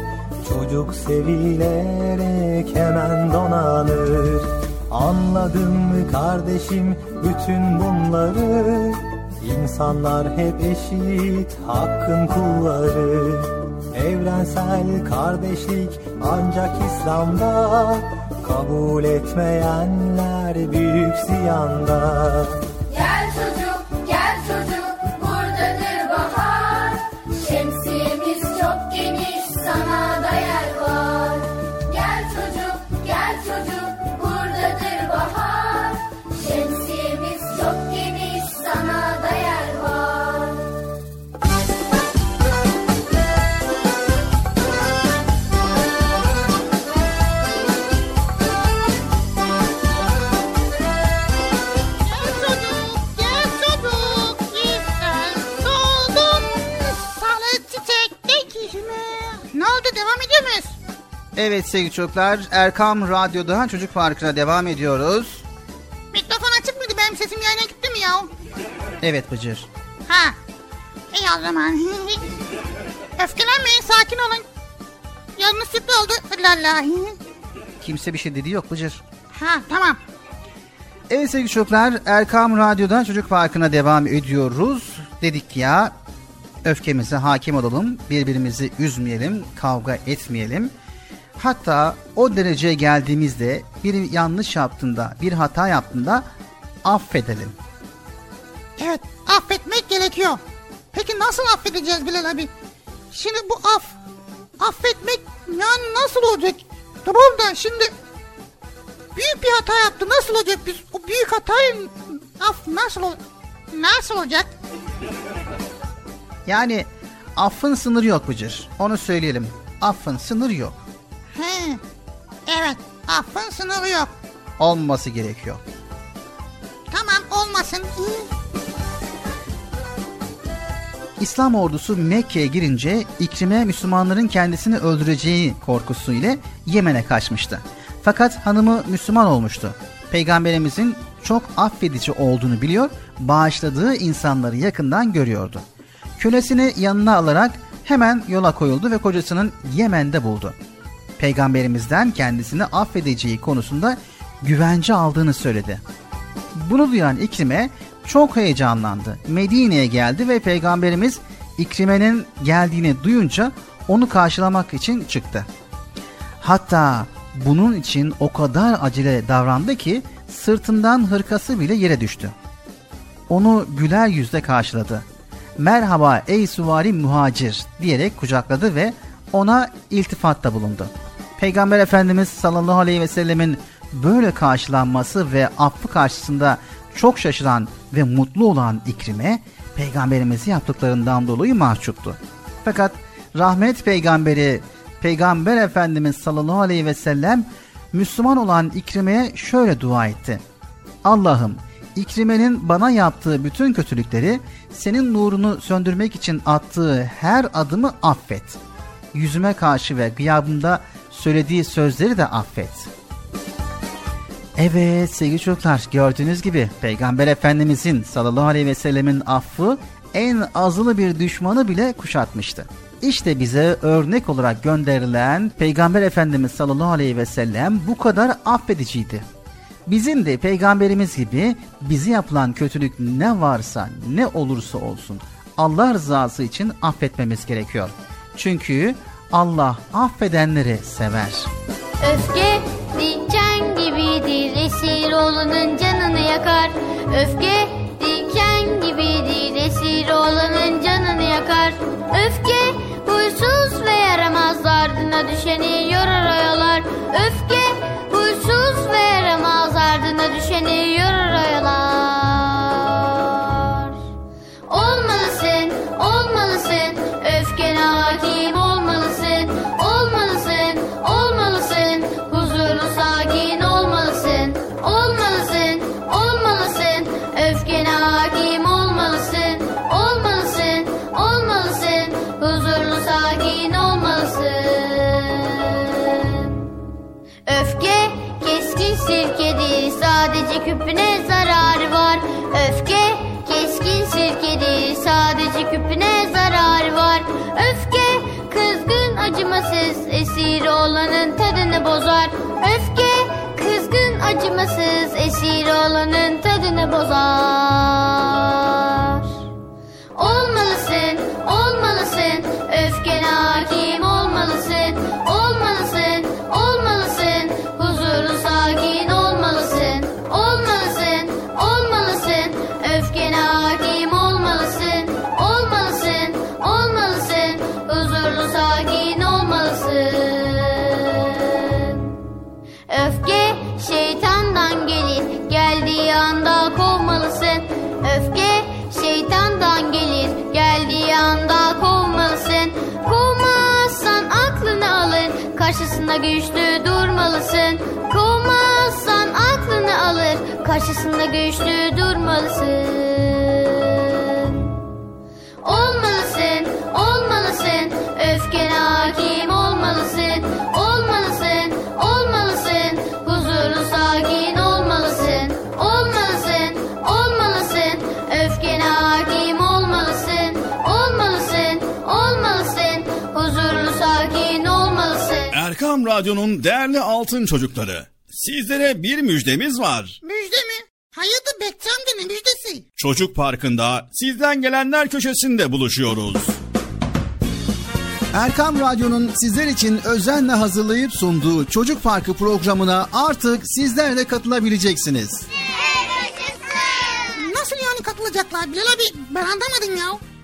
çocuk sevilerek hemen donanır. Anladın mı kardeşim bütün bunları? İnsanlar hep eşit, hakkın kulları. Evrensel kardeşlik ancak İslam'da, kabul etmeyenler büyük ziyanda. Gel çocuk, gel çocuk, buradadır bahar. Şemsiyemiz çok geniş, sana da yer var. Gel çocuk, gel çocuk, buradadır bahar. Şemsiyemiz çok geniş, sana da yer var. Çocuk, Evet sevgili çocuklar, Erkam Radyo'da Çocuk Parkı'na devam ediyoruz. Mikrofon açık mıydı? Benim sesim yayına gitti mi ya? Evet Bıcır. Ha. İyi o zaman. Öfkelenmeyin, sakin olun. Yanlışlıkla oldu. Kimse bir şey dediği yok Bıcır. Ha tamam. Evet sevgili çocuklar, Erkam Radyo'da Çocuk Parkı'na devam ediyoruz. Dedik ya, öfkemize hakim olalım, birbirimizi üzmeyelim, kavga etmeyelim. Hatta o dereceye geldiğimizde bir yanlış yaptığında, bir hata yaptığında affedelim. Evet, affetmek gerekiyor. Peki nasıl affedeceğiz Bilal abi? Şimdi bu af, affetmek yani nasıl olacak? Tamam da şimdi büyük bir hata yaptı, nasıl olacak biz? O büyük hatayı af nasıl, nasıl olacak? Yani affın sınırı yok Bıcır, onu söyleyelim. Affın sınırı yok. He, evet, affın sınırı yok. Olması gerekiyor. Tamam, olmasın. İslam ordusu Mekke'ye girince İkrime Müslümanların kendisini öldüreceği korkusuyla Yemen'e kaçmıştı. Fakat hanımı Müslüman olmuştu. Peygamberimizin çok affedici olduğunu biliyor, bağışladığı insanları yakından görüyordu. Kölesini yanına alarak hemen yola koyuldu ve kocasının Yemen'de buldu. Peygamberimizden kendisini affedeceği konusunda güvence aldığını söyledi. Bunu duyan İkrime çok heyecanlandı. Medine'ye geldi ve Peygamberimiz İkrime'nin geldiğini duyunca onu karşılamak için çıktı. Hatta bunun için o kadar acele davrandı ki sırtından hırkası bile yere düştü. Onu güler yüzle karşıladı. "Merhaba ey süvari muhacir" diyerek kucakladı ve ona iltifatta bulundu. Peygamber Efendimiz sallallahu aleyhi ve sellemin böyle karşılanması ve affı karşısında çok şaşıran ve mutlu olan İkrime, Peygamberimizi yaptıklarından dolayı mahcuptu. Fakat rahmet Peygamberi, Peygamber Efendimiz sallallahu aleyhi ve sellem Müslüman olan İkrime'ye şöyle dua etti: "Allah'ım, İkrime'nin bana yaptığı bütün kötülükleri, senin nurunu söndürmek için attığı her adımı affet. Yüzüme karşı ve gıyabımda söylediği sözleri de affet." Evet sevgili çocuklar, gördüğünüz gibi Peygamber Efendimizin sallallahu aleyhi ve sellemin affı en azılı bir düşmanı bile kuşatmıştı. İşte bize örnek olarak gönderilen Peygamber Efendimiz sallallahu aleyhi ve sellem bu kadar affediciydi. Bizim de Peygamberimiz gibi bizi yapılan kötülük ne varsa, ne olursa olsun Allah rızası için affetmemiz gerekiyor. Çünkü Allah affedenleri sever. Öfke diken gibidir, esir olanın canını yakar. Öfke diken gibidir, esir olanın canını yakar. Öfke huysuz ve yaramaz, ardına düşeni yorar oyalar. Öfke huysuz ve yaramaz, ardına düşeni yorar oyalar. Olmalısın, olmalısın, öfkene hakim olmalısın. Olmalısın, olmalısın, huzurlu sakin olmalısın. Olmalısın, olmalısın, öfkene hakim olmalısın. Olmalısın, olmalısın, huzurlu sakin olmalısın. Öfke keskin sirkedir, sadece küpüne zararı var. Öfke keskin sirkedir, sadece küpüne zararı var. Öfke kızgın acımasız, esir olanın tadını bozar. Öfke kızgın acımasız, esir olanın tadını bozar. Olmalısın, olmalısın, öfkene hakim olmalısın. Olmalısın, olmalısın, huzurlu sakin olmalısın. Olmalısın, olmalısın, öfkene hakim olmalısın. Olmalısın, olmalısın, huzurlu sakin olmalısın. Öfke şeytandan gelir, geldiği anda kovmalısın. Öfke şeytandan gelir, geldiği anda kovmalısın. Kovmazsan aklını alır, karşısında güçlü durmalısın. Kovmazsan aklını alır, karşısında güçlü durmalısın. Olmalısın, olmalısın, öfkene hakim olmalısın. Olmalısın, gene hakim olmalısın, olmalısın, olmalısın, huzurlu sakin olmalısın. Erkam Radyo'nun değerli altın çocukları, sizlere bir müjdemiz var. Müjde mi? Hayatı bekçamda ne müjdesi? Çocuk Parkı'nda sizden gelenler köşesinde buluşuyoruz. Erkam Radyo'nun sizler için özenle hazırlayıp sunduğu Çocuk Parkı programına artık sizler de katılabileceksiniz. Evet. Nasıl yani katılacaklar Bilal abi? Ben anlamadım ya.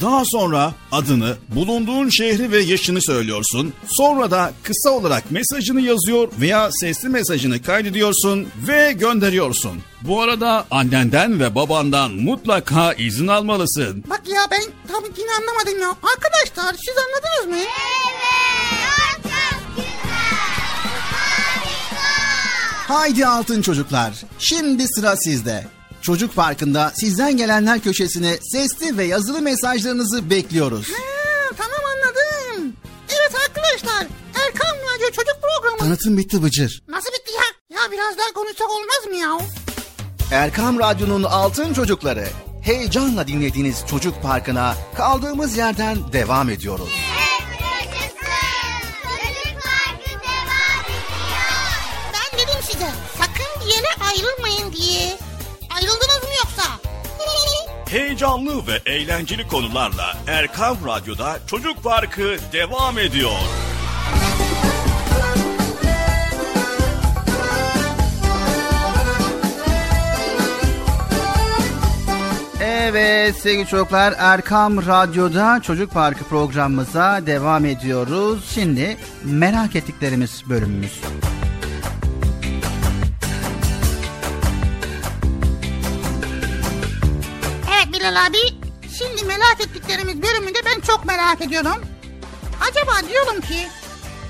Daha sonra adını, bulunduğun şehri ve yaşını söylüyorsun. Sonra da kısa olarak mesajını yazıyor veya sesli mesajını kaydediyorsun ve gönderiyorsun. Bu arada annenden ve babandan mutlaka izin almalısın. Bak ya ben tam yine anlamadım ya. Arkadaşlar siz anladınız mı? Evet. Çok güzel. Harika. Haydi altın çocuklar. Şimdi sıra sizde. Çocuk Parkı'nda sizden gelenler köşesine sesli ve yazılı mesajlarınızı bekliyoruz. Ha, tamam anladım. Evet arkadaşlar Erkam Radyo Çocuk Programı. Tanıtım bitti Bıcır. Nasıl bitti ya? Ya biraz daha konuşsak olmaz mı ya? Erkam Radyo'nun altın çocukları. Heyecanla dinlediğiniz Çocuk Parkı'na kaldığımız yerden devam ediyoruz. Evet yaşasın. Çocuk Parkı devam ediyor. Ben dedim size sakın yere ayrılmayın diye. Ayrıldınız mı yoksa? Heyecanlı ve eğlenceli konularla Erkam Radyo'da Çocuk Parkı devam ediyor. Evet sevgili çocuklar Erkam Radyo'da Çocuk Parkı programımıza devam ediyoruz. Şimdi merak ettiklerimiz bölümümüz. Abi, şimdi merak ettiklerimiz bölümünde ben çok merak ediyorum. Acaba diyorum ki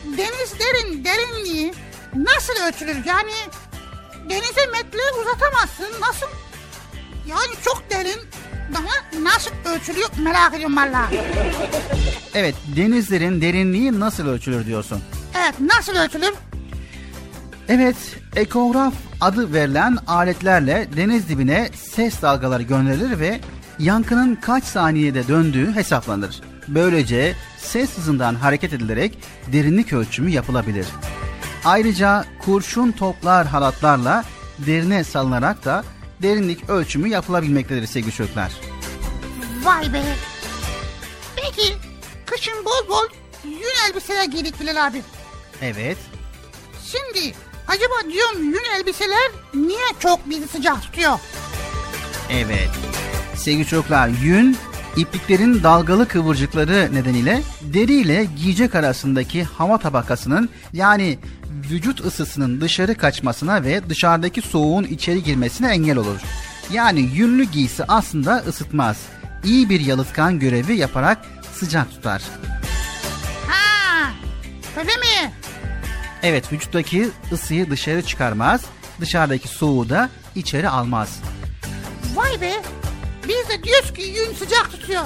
denizlerin derinliği nasıl ölçülür? Yani denize metre uzatamazsın. Nasıl? Yani çok derin daha nasıl ölçülüyor merak ediyorum valla. Evet, denizlerin derinliği nasıl ölçülür diyorsun? Evet, nasıl ölçülür? Evet, ekograf adı verilen aletlerle deniz dibine ses dalgaları gönderilir ve yankının kaç saniyede döndüğü hesaplanır. Böylece ses hızından hareket edilerek derinlik ölçümü yapılabilir. Ayrıca kurşun toplar halatlarla derine salınarak da derinlik ölçümü yapılabilmektedir sevgili çocuklar. Vay be! Peki kışın bol bol yün elbiseler giydik Bilal abi. Evet. Şimdi acaba diyorum yün elbiseler niye çok bizi sıcak tutuyor? Evet. Sevgili çocuklar, yün, ipliklerin dalgalı kıvırcıkları nedeniyle deri ile giyecek arasındaki hava tabakasının yani vücut ısısının dışarı kaçmasına ve dışarıdaki soğuğun içeri girmesine engel olur. Yani yünlü giysi aslında ısıtmaz. İyi bir yalıtkan görevi yaparak sıcak tutar. Ha, öyle mi? Evet, vücuttaki ısıyı dışarı çıkarmaz, dışarıdaki soğuğu da içeri almaz. Vay be! Biz de diyoruz ki yün sıcak tutuyor.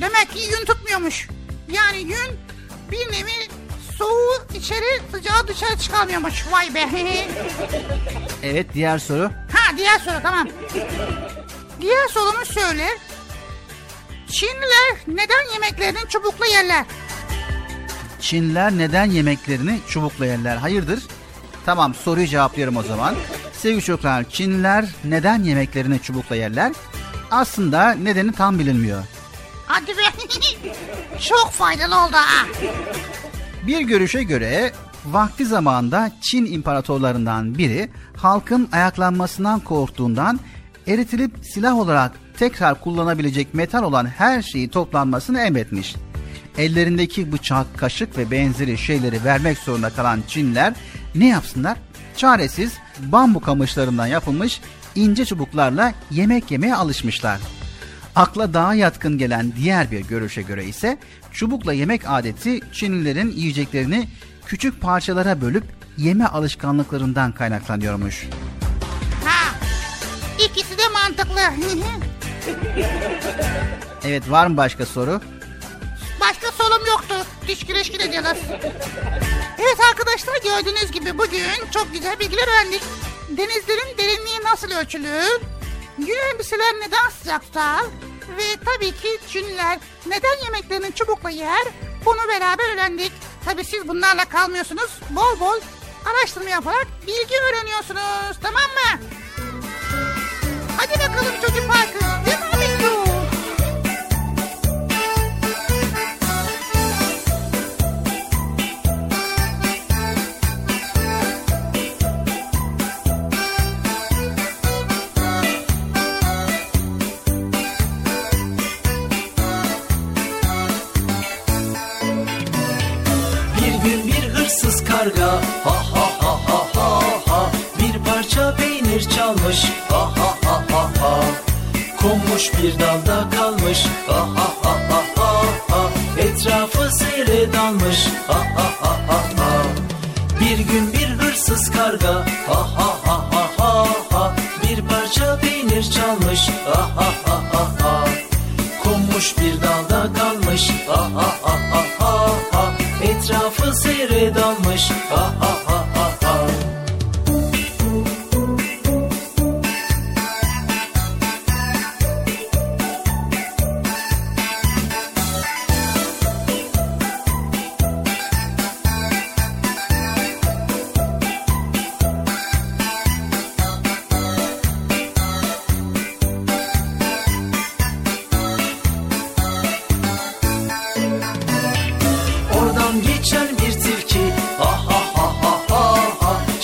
Demek ki yün tutmuyormuş. Yani yün bir nevi soğuğu içeri sıcağı dışarı çıkarmıyormuş. Vay be. Evet diğer soru. Ha diğer soru tamam. Diğer sorumu söyle. Çinliler neden yemeklerini çubukla yerler? Çinliler neden yemeklerini çubukla yerler? Hayırdır? Tamam soruyu cevaplıyorum o zaman. Sevgili çocuklar Çinliler neden yemeklerini çubukla yerler? Aslında nedeni tam bilinmiyor. Hadi be. Çok faydalı oldu ha. Bir görüşe göre vakti zamanında Çin imparatorlarından biri halkın ayaklanmasından korktuğundan eritilip silah olarak tekrar kullanabilecek metal olan her şeyi toplanmasını emretmiş. ellerindeki bıçak, kaşık ve benzeri şeyleri vermek zorunda kalan Çinliler ne yapsınlar? Çaresiz bambu kamışlarından yapılmış ince çubuklarla yemek yemeye alışmışlar. Akla daha yatkın gelen diğer bir görüşe göre ise çubukla yemek adeti Çinlilerin yiyeceklerini küçük parçalara bölüp yeme alışkanlıklarından kaynaklanıyormuş. Ha, ikisi de mantıklı. Evet, var mı başka soru? Başka sorum yoktu. Düşkün eşkin ediyorlar. Evet arkadaşlar, gördüğünüz gibi bugün çok güzel bilgiler öğrendik. Denizlerin derinliği nasıl ölçülür? Yün elbiseler neden sıcak tutar? Ve tabii ki Çinliler neden yemeklerini çubukla yer? Bunu beraber öğrendik. Tabii siz bunlarla kalmıyorsunuz. Bol bol araştırma yaparak bilgi öğreniyorsunuz. Tamam mı? Hadi bakalım çocuk parkı. Devam ediyor. Karga, ha ha ha ha ha ha, bir parça peynir çalmış, ha ha ha ha ha, konmuş bir dalda kalmış, ha ha ha ha ha ha, etrafı sere dalmış, ha ha ha ha ha. Bir gün bir hırsız karga, ha ha ha ha ha ha, bir parça peynir çalmış, ha ha ha ha ha, konmuş bir dalda kalmış, ha ha ha ha ha ha, etrafı sere dalmış, ha ha ha ha ha.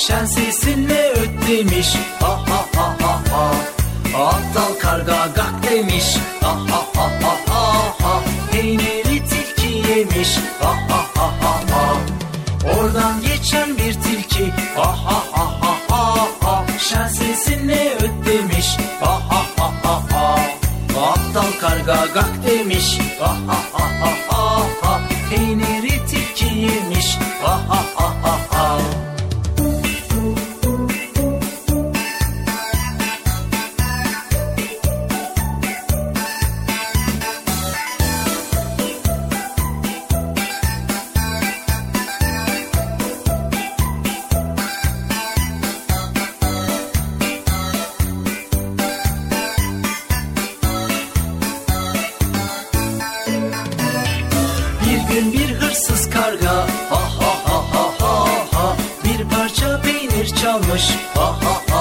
Demiş, ha ha ha ha ha. Aptal karga gak demiş, ha ha ha ha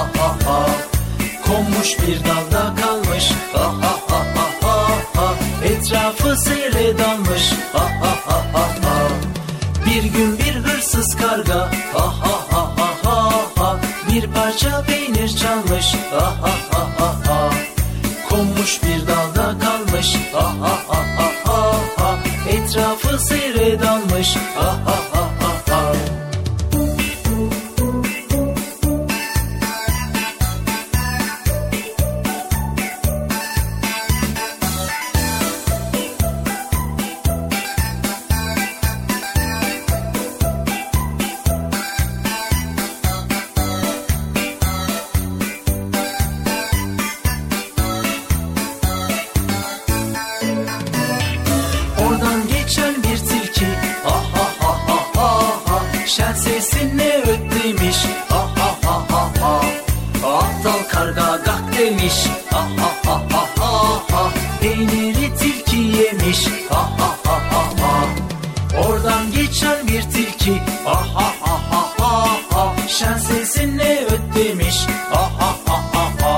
ha ha. Peyniri tilki yemiş, ha ha ha ha ha. Oradan geçen bir tilki, ha ha ha ha ha ha. Şen sesini öt demiş, ha ha ha ha ha.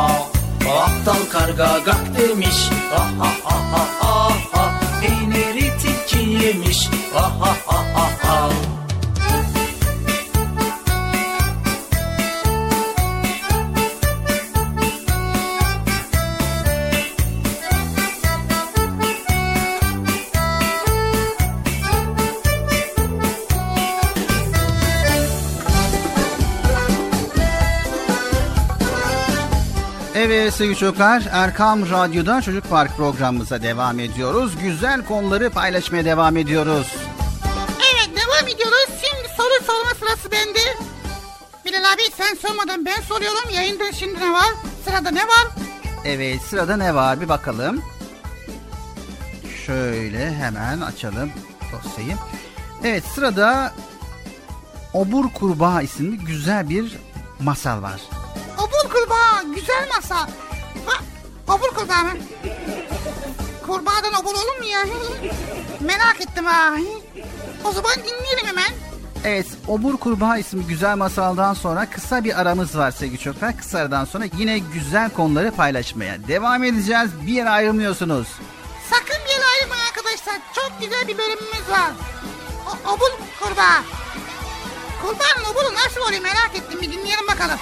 Aptal karga gak demiş, ha ha ha ha ha ha. Peyniri tilki yemiş, ha ha ha ha ha. Evet sevgili çocuklar, Erkam Radyo'da Çocuk Park programımıza devam ediyoruz. Güzel konuları paylaşmaya devam ediyoruz. Evet devam ediyoruz. Şimdi soru sorma sırası bende. Bilal abi sen sormadan ben soruyorum. Yayında şimdi ne var? Sırada ne var? Evet sırada ne var bir bakalım. Şöyle hemen açalım dosyayı. Evet sırada Obur Kurbağa isimli güzel bir masal var. Obur Kurbağa güzel masal. Bak, obur kurbağa mı? Kurbağadan obur olur mu ya? Merak ettim ha. O zaman dinleyelim hemen. Evet, Obur Kurbağa isimli güzel masaldan sonra kısa bir aramız var sevgili çocuklar. Kısa aradan sonra yine güzel konuları paylaşmaya devam edeceğiz. Bir yere ayrılmıyorsunuz. Sakın bir yere ayrılmayın arkadaşlar. Çok güzel bir bölümümüz var. O, obur Kurbağa. Kurbağanın oburu nasıl oluyor merak ettim. Bir dinleyelim bakalım.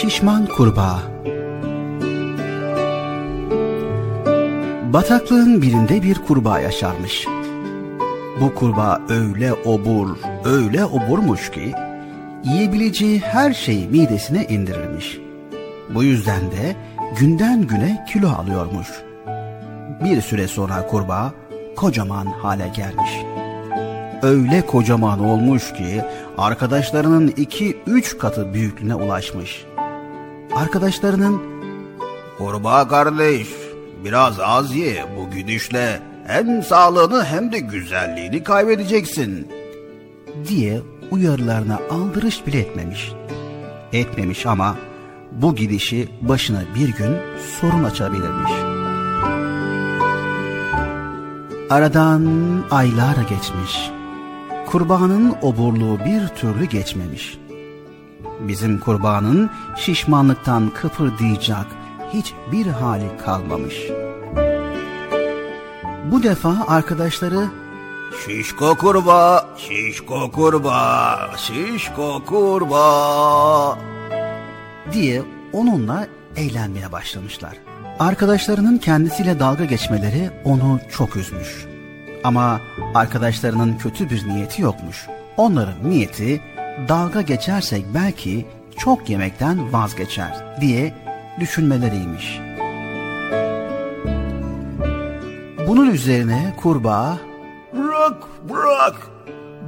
Şişman Kurbağa. Bataklığın birinde bir kurbağa yaşarmış. Bu kurbağa öyle obur, öyle oburmuş ki yiyebileceği her şeyi midesine indirirmiş. Bu yüzden de günden güne kilo alıyormuş. Bir süre sonra kurbağa kocaman hale gelmiş. Öyle kocaman olmuş ki arkadaşlarının iki üç katı büyüklüğüne ulaşmış. Arkadaşlarının "Kurbağa kardeş, biraz az ye, bu gidişle hem sağlığını hem de güzelliğini kaybedeceksin" diye uyarılarına aldırış bile etmemiş. Etmemiş ama bu gidişi başına bir gün sorun açabilirmiş. Aradan aylar geçmiş. Kurbağanın oburluğu bir türlü geçmemiş. Bizim kurbağanın şişmanlıktan kıpırdayacak hiçbir hali kalmamış. Bu defa arkadaşları "Şişko kurbağa, şişko kurbağa, şişko kurbağa" diye onunla eğlenmeye başlamışlar. Arkadaşlarının kendisiyle dalga geçmeleri onu çok üzmüş. Ama arkadaşlarının kötü bir niyeti yokmuş. Onların niyeti "dalga geçersek belki çok yemekten vazgeçer" diye düşünmeleriymiş. Bunun üzerine kurbağa "Bırak, bırak.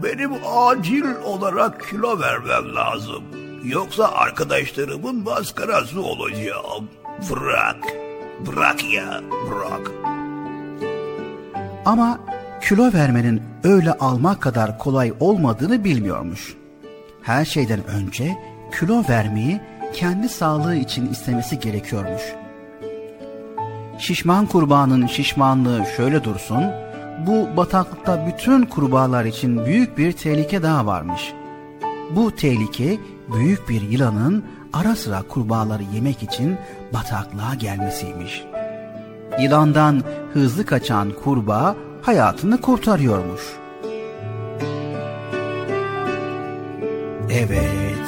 Benim acil olarak kilo vermem lazım. Yoksa arkadaşlarımın maskarası olacağım. Bırak, bırak ya, bırak." Ama kilo vermenin öyle almak kadar kolay olmadığını bilmiyormuş. Her şeyden önce kilo vermeyi kendi sağlığı için istemesi gerekiyormuş. Şişman kurbağanın şişmanlığı şöyle dursun, bu bataklıkta bütün kurbağalar için büyük bir tehlike daha varmış. Bu tehlike büyük bir yılanın ara sıra kurbağaları yemek için bataklığa gelmesiymiş. Yılandan hızlı kaçan kurbağa hayatını kurtarıyormuş. Evet,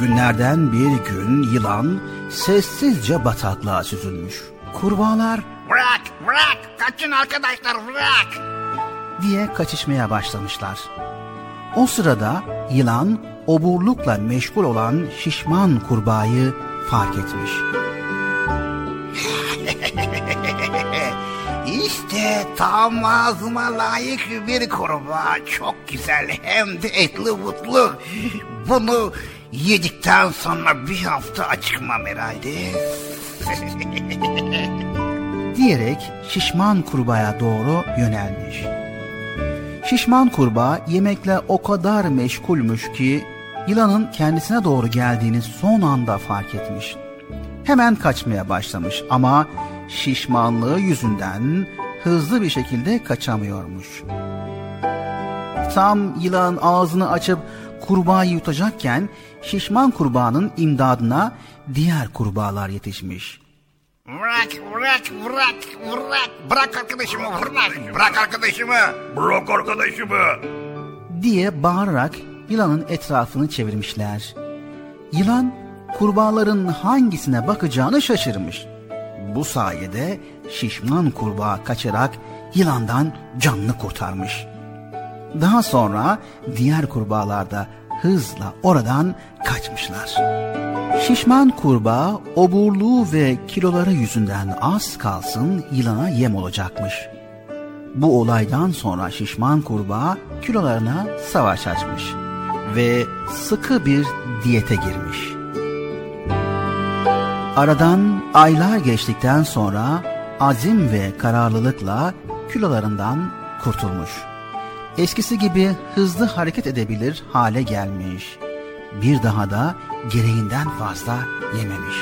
günlerden bir gün yılan sessizce bataklığa süzülmüş. Kurbağalar "Bırak, bırak, kaçın arkadaşlar, bırak" diye kaçışmaya başlamışlar. O sırada yılan oburlukla meşgul olan şişman kurbağayı fark etmiş. "İşte tam ağzıma layık bir kurbağa. Çok güzel hem de etli butlu. Bunu yedikten sonra bir hafta acıkmam herhalde" diyerek şişman kurbağaya doğru yönelmiş. Şişman kurbağa yemekle o kadar meşgulmüş ki yılanın kendisine doğru geldiğini son anda fark etmiş. Hemen kaçmaya başlamış ama şişmanlığı yüzünden hızlı bir şekilde kaçamıyormuş. Tam yılan ağzını açıp kurbağayı yutacakken şişman kurbağanın imdadına diğer kurbağalar yetişmiş. "Bırak, bırak, bırak, bırak, bırak arkadaşımı, bırak, bırak arkadaşımı, bırak arkadaşımı" diye bağırarak yılanın etrafını çevirmişler. Yılan kurbağaların hangisine bakacağını şaşırmış. Bu sayede şişman kurbağa kaçarak yılandan canını kurtarmış. Daha sonra diğer kurbağalar da hızla oradan kaçmışlar. Şişman kurbağa oburluğu ve kiloları yüzünden az kalsın yılana yem olacakmış. Bu olaydan sonra şişman kurbağa kilolarına savaş açmış ve sıkı bir diyete girmiş. Aradan aylar geçtikten sonra azim ve kararlılıkla kilolarından kurtulmuş. Eskisi gibi hızlı hareket edebilir hale gelmiş. Bir daha da gereğinden fazla yememiş.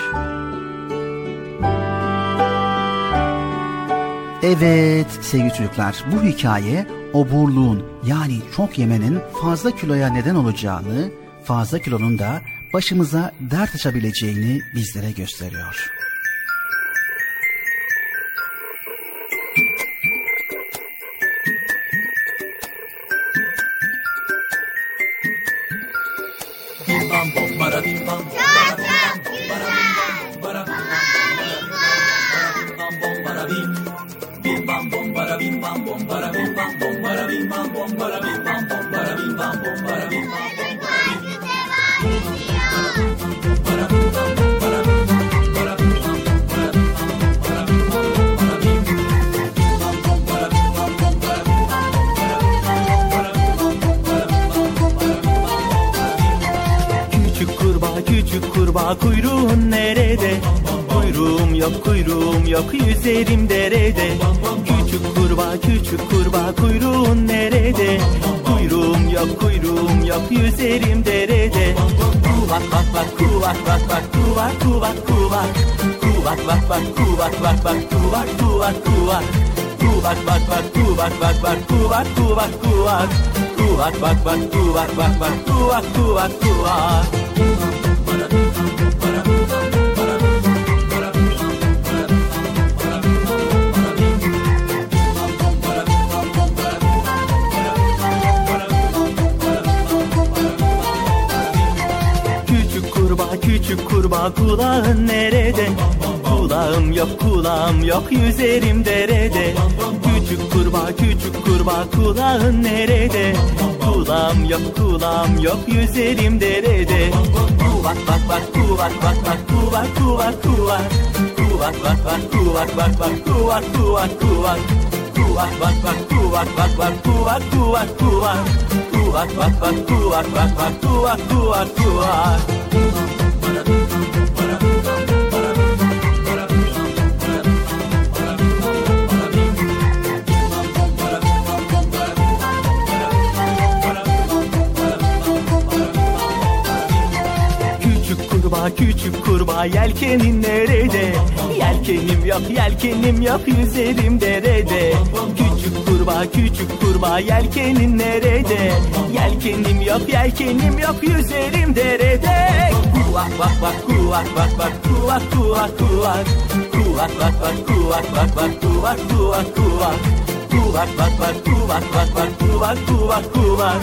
Evet sevgili çocuklar, bu hikaye oburluğun yani çok yemenin fazla kiloya neden olacağını, fazla kilonun da başımıza dert açabileceğini bizlere gösteriyor. Kuyruğun nerede? Kuyruğum yok, kuyruğum yok, yüzerim derede. Küçük kurbağa, küçük kurbağa, kuyruğun nerede? Kuyruğum yok, kuyruğum yok, yüzerim derede. Kuvak vak vak, kuvak vak vak, kuvak kuvak kuvak. Kuvak vak vak, kuvak vak vak, kuvak kuvak kuvak. Kuvak vak vak, kuvak vak vak, kuvak kuvak kuvak. Kuvak vak vak, kuvak vak vak, kuvak kuvak kuvak. Küçük kurbağa kulağın nerede? Kulağım yok, kulağım yok, yüzerim derede. Küçük kurbağa, küçük kurbağa, kulağın nerede? Kulağım yok, kulağım yok, yüzerim derede. Kuvak bak bak, kuvak bak bak, kuvak kuvak kuvak. Kuvak bak bak, kuvak bak bak, kuvak kuvak kuvak. Kuvak bak bak, kuvak bak bak, kuvak kuvak kuvak. Kuvak bak bak, kuvak bak bak, kuvak kuvak kuvak. Küçük kurbağa yelkenin nerede? Yelkenim yok, yelkenim yok, yüzerim derede. Küçük kurbağa, küçük kurbağa, yelkenin nerede? Yelkenim yok, yelkenim yok, yüzerim derede. Kuvak vak vak, kuvak vak vak, kuvak kuvak kuvak. Kuvak vak vak, kuvak vak vak, kuvak kuvak kuvak. Kuvak vak vak, kuvak vak vak, kuvak kuvak kuvak.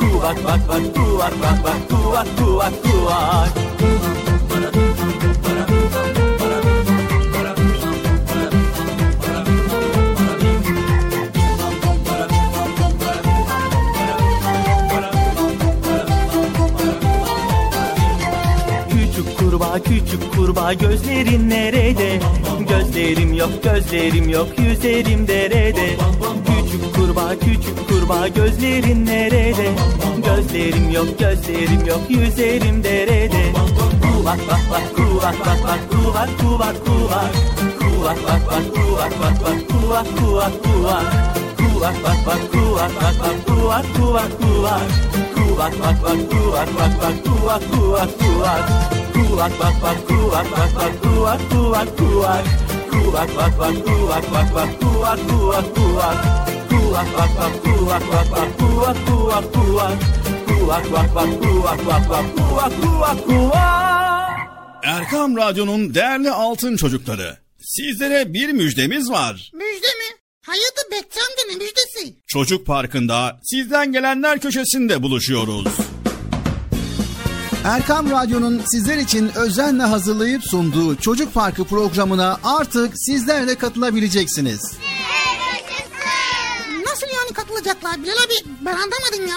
Kuvak vak vak, kuvak vak vak, kuvak kuvak kuvak. Küçük kurbağa gözlerin nerede? Gözlerim yok, gözlerim yok, yüzerim derede. Küçük kurbağa, küçük kurbağa, gözlerin nerede? Gözlerim yok, gözlerim yok, yüzerim derede. Kuvak vak vak, kuvak vak vak, kuvak kuvak kuvak. Kuvak vak vak, kuvak vak vak, kuvak kuvak kuvak. Kuvak vak vak, kuvak vak vak, kuvak kuvak kuvak. Kuvak vak vak, kuvak vak vak, kuvak kuvak kuvak. Kuvak vak vak, kuvak vak vak, kuvak kuvak kuvak. Kuvak vak vak, kuvak vak vak, kuvak kuvak kuvak. Kuvak vak vak, kuvak vak vak, kuvak kuvak kuvak. Kuvak vak vak, kuvak vak vak, kuvak kuvak kuvak. Erkam Radyo'nun değerli altın çocukları, sizlere bir müjdemiz var. Müjde mi? Hayatı bekçamda ne müjdesi? Çocuk Parkı'nda sizden gelenler köşesinde buluşuyoruz. Erkam Radyo'nun sizler için özenle hazırlayıp sunduğu Çocuk Parkı programına artık sizler de katılabileceksiniz. Evet, yapacaklar Bilal abi? Ben anlamadım ya.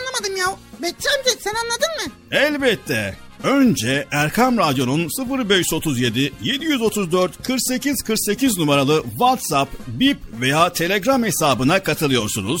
anlamadım ya. Betri amca sen anladın mı? Elbette. Önce Erkam Radyo'nun sıfır beş üç yedi yedi üç dört kırk sekiz kırk sekiz numaralı WhatsApp, Bip veya Telegram hesabına katılıyorsunuz.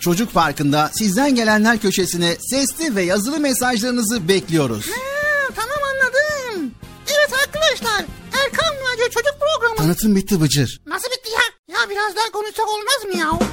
Çocuk Parkı'nda Sizden Gelenler köşesine sesli ve yazılı mesajlarınızı bekliyoruz. Ha, tamam anladım. Evet arkadaşlar, Erkam Radyo Çocuk Programı. Tanıtım bitti Bıcır. Nasıl bitti ya? Ya biraz daha konuşsak olmaz mı ya?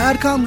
Erkam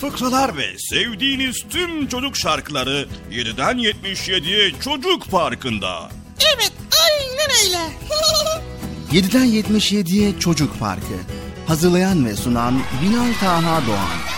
fıkralar ve sevdiğiniz tüm çocuk şarkıları yediden yetmiş yediye Çocuk Parkı'nda. Evet, aynen öyle. yediden yetmiş yediye Çocuk Parkı. Hazırlayan ve sunan Bilal Taha Doğan.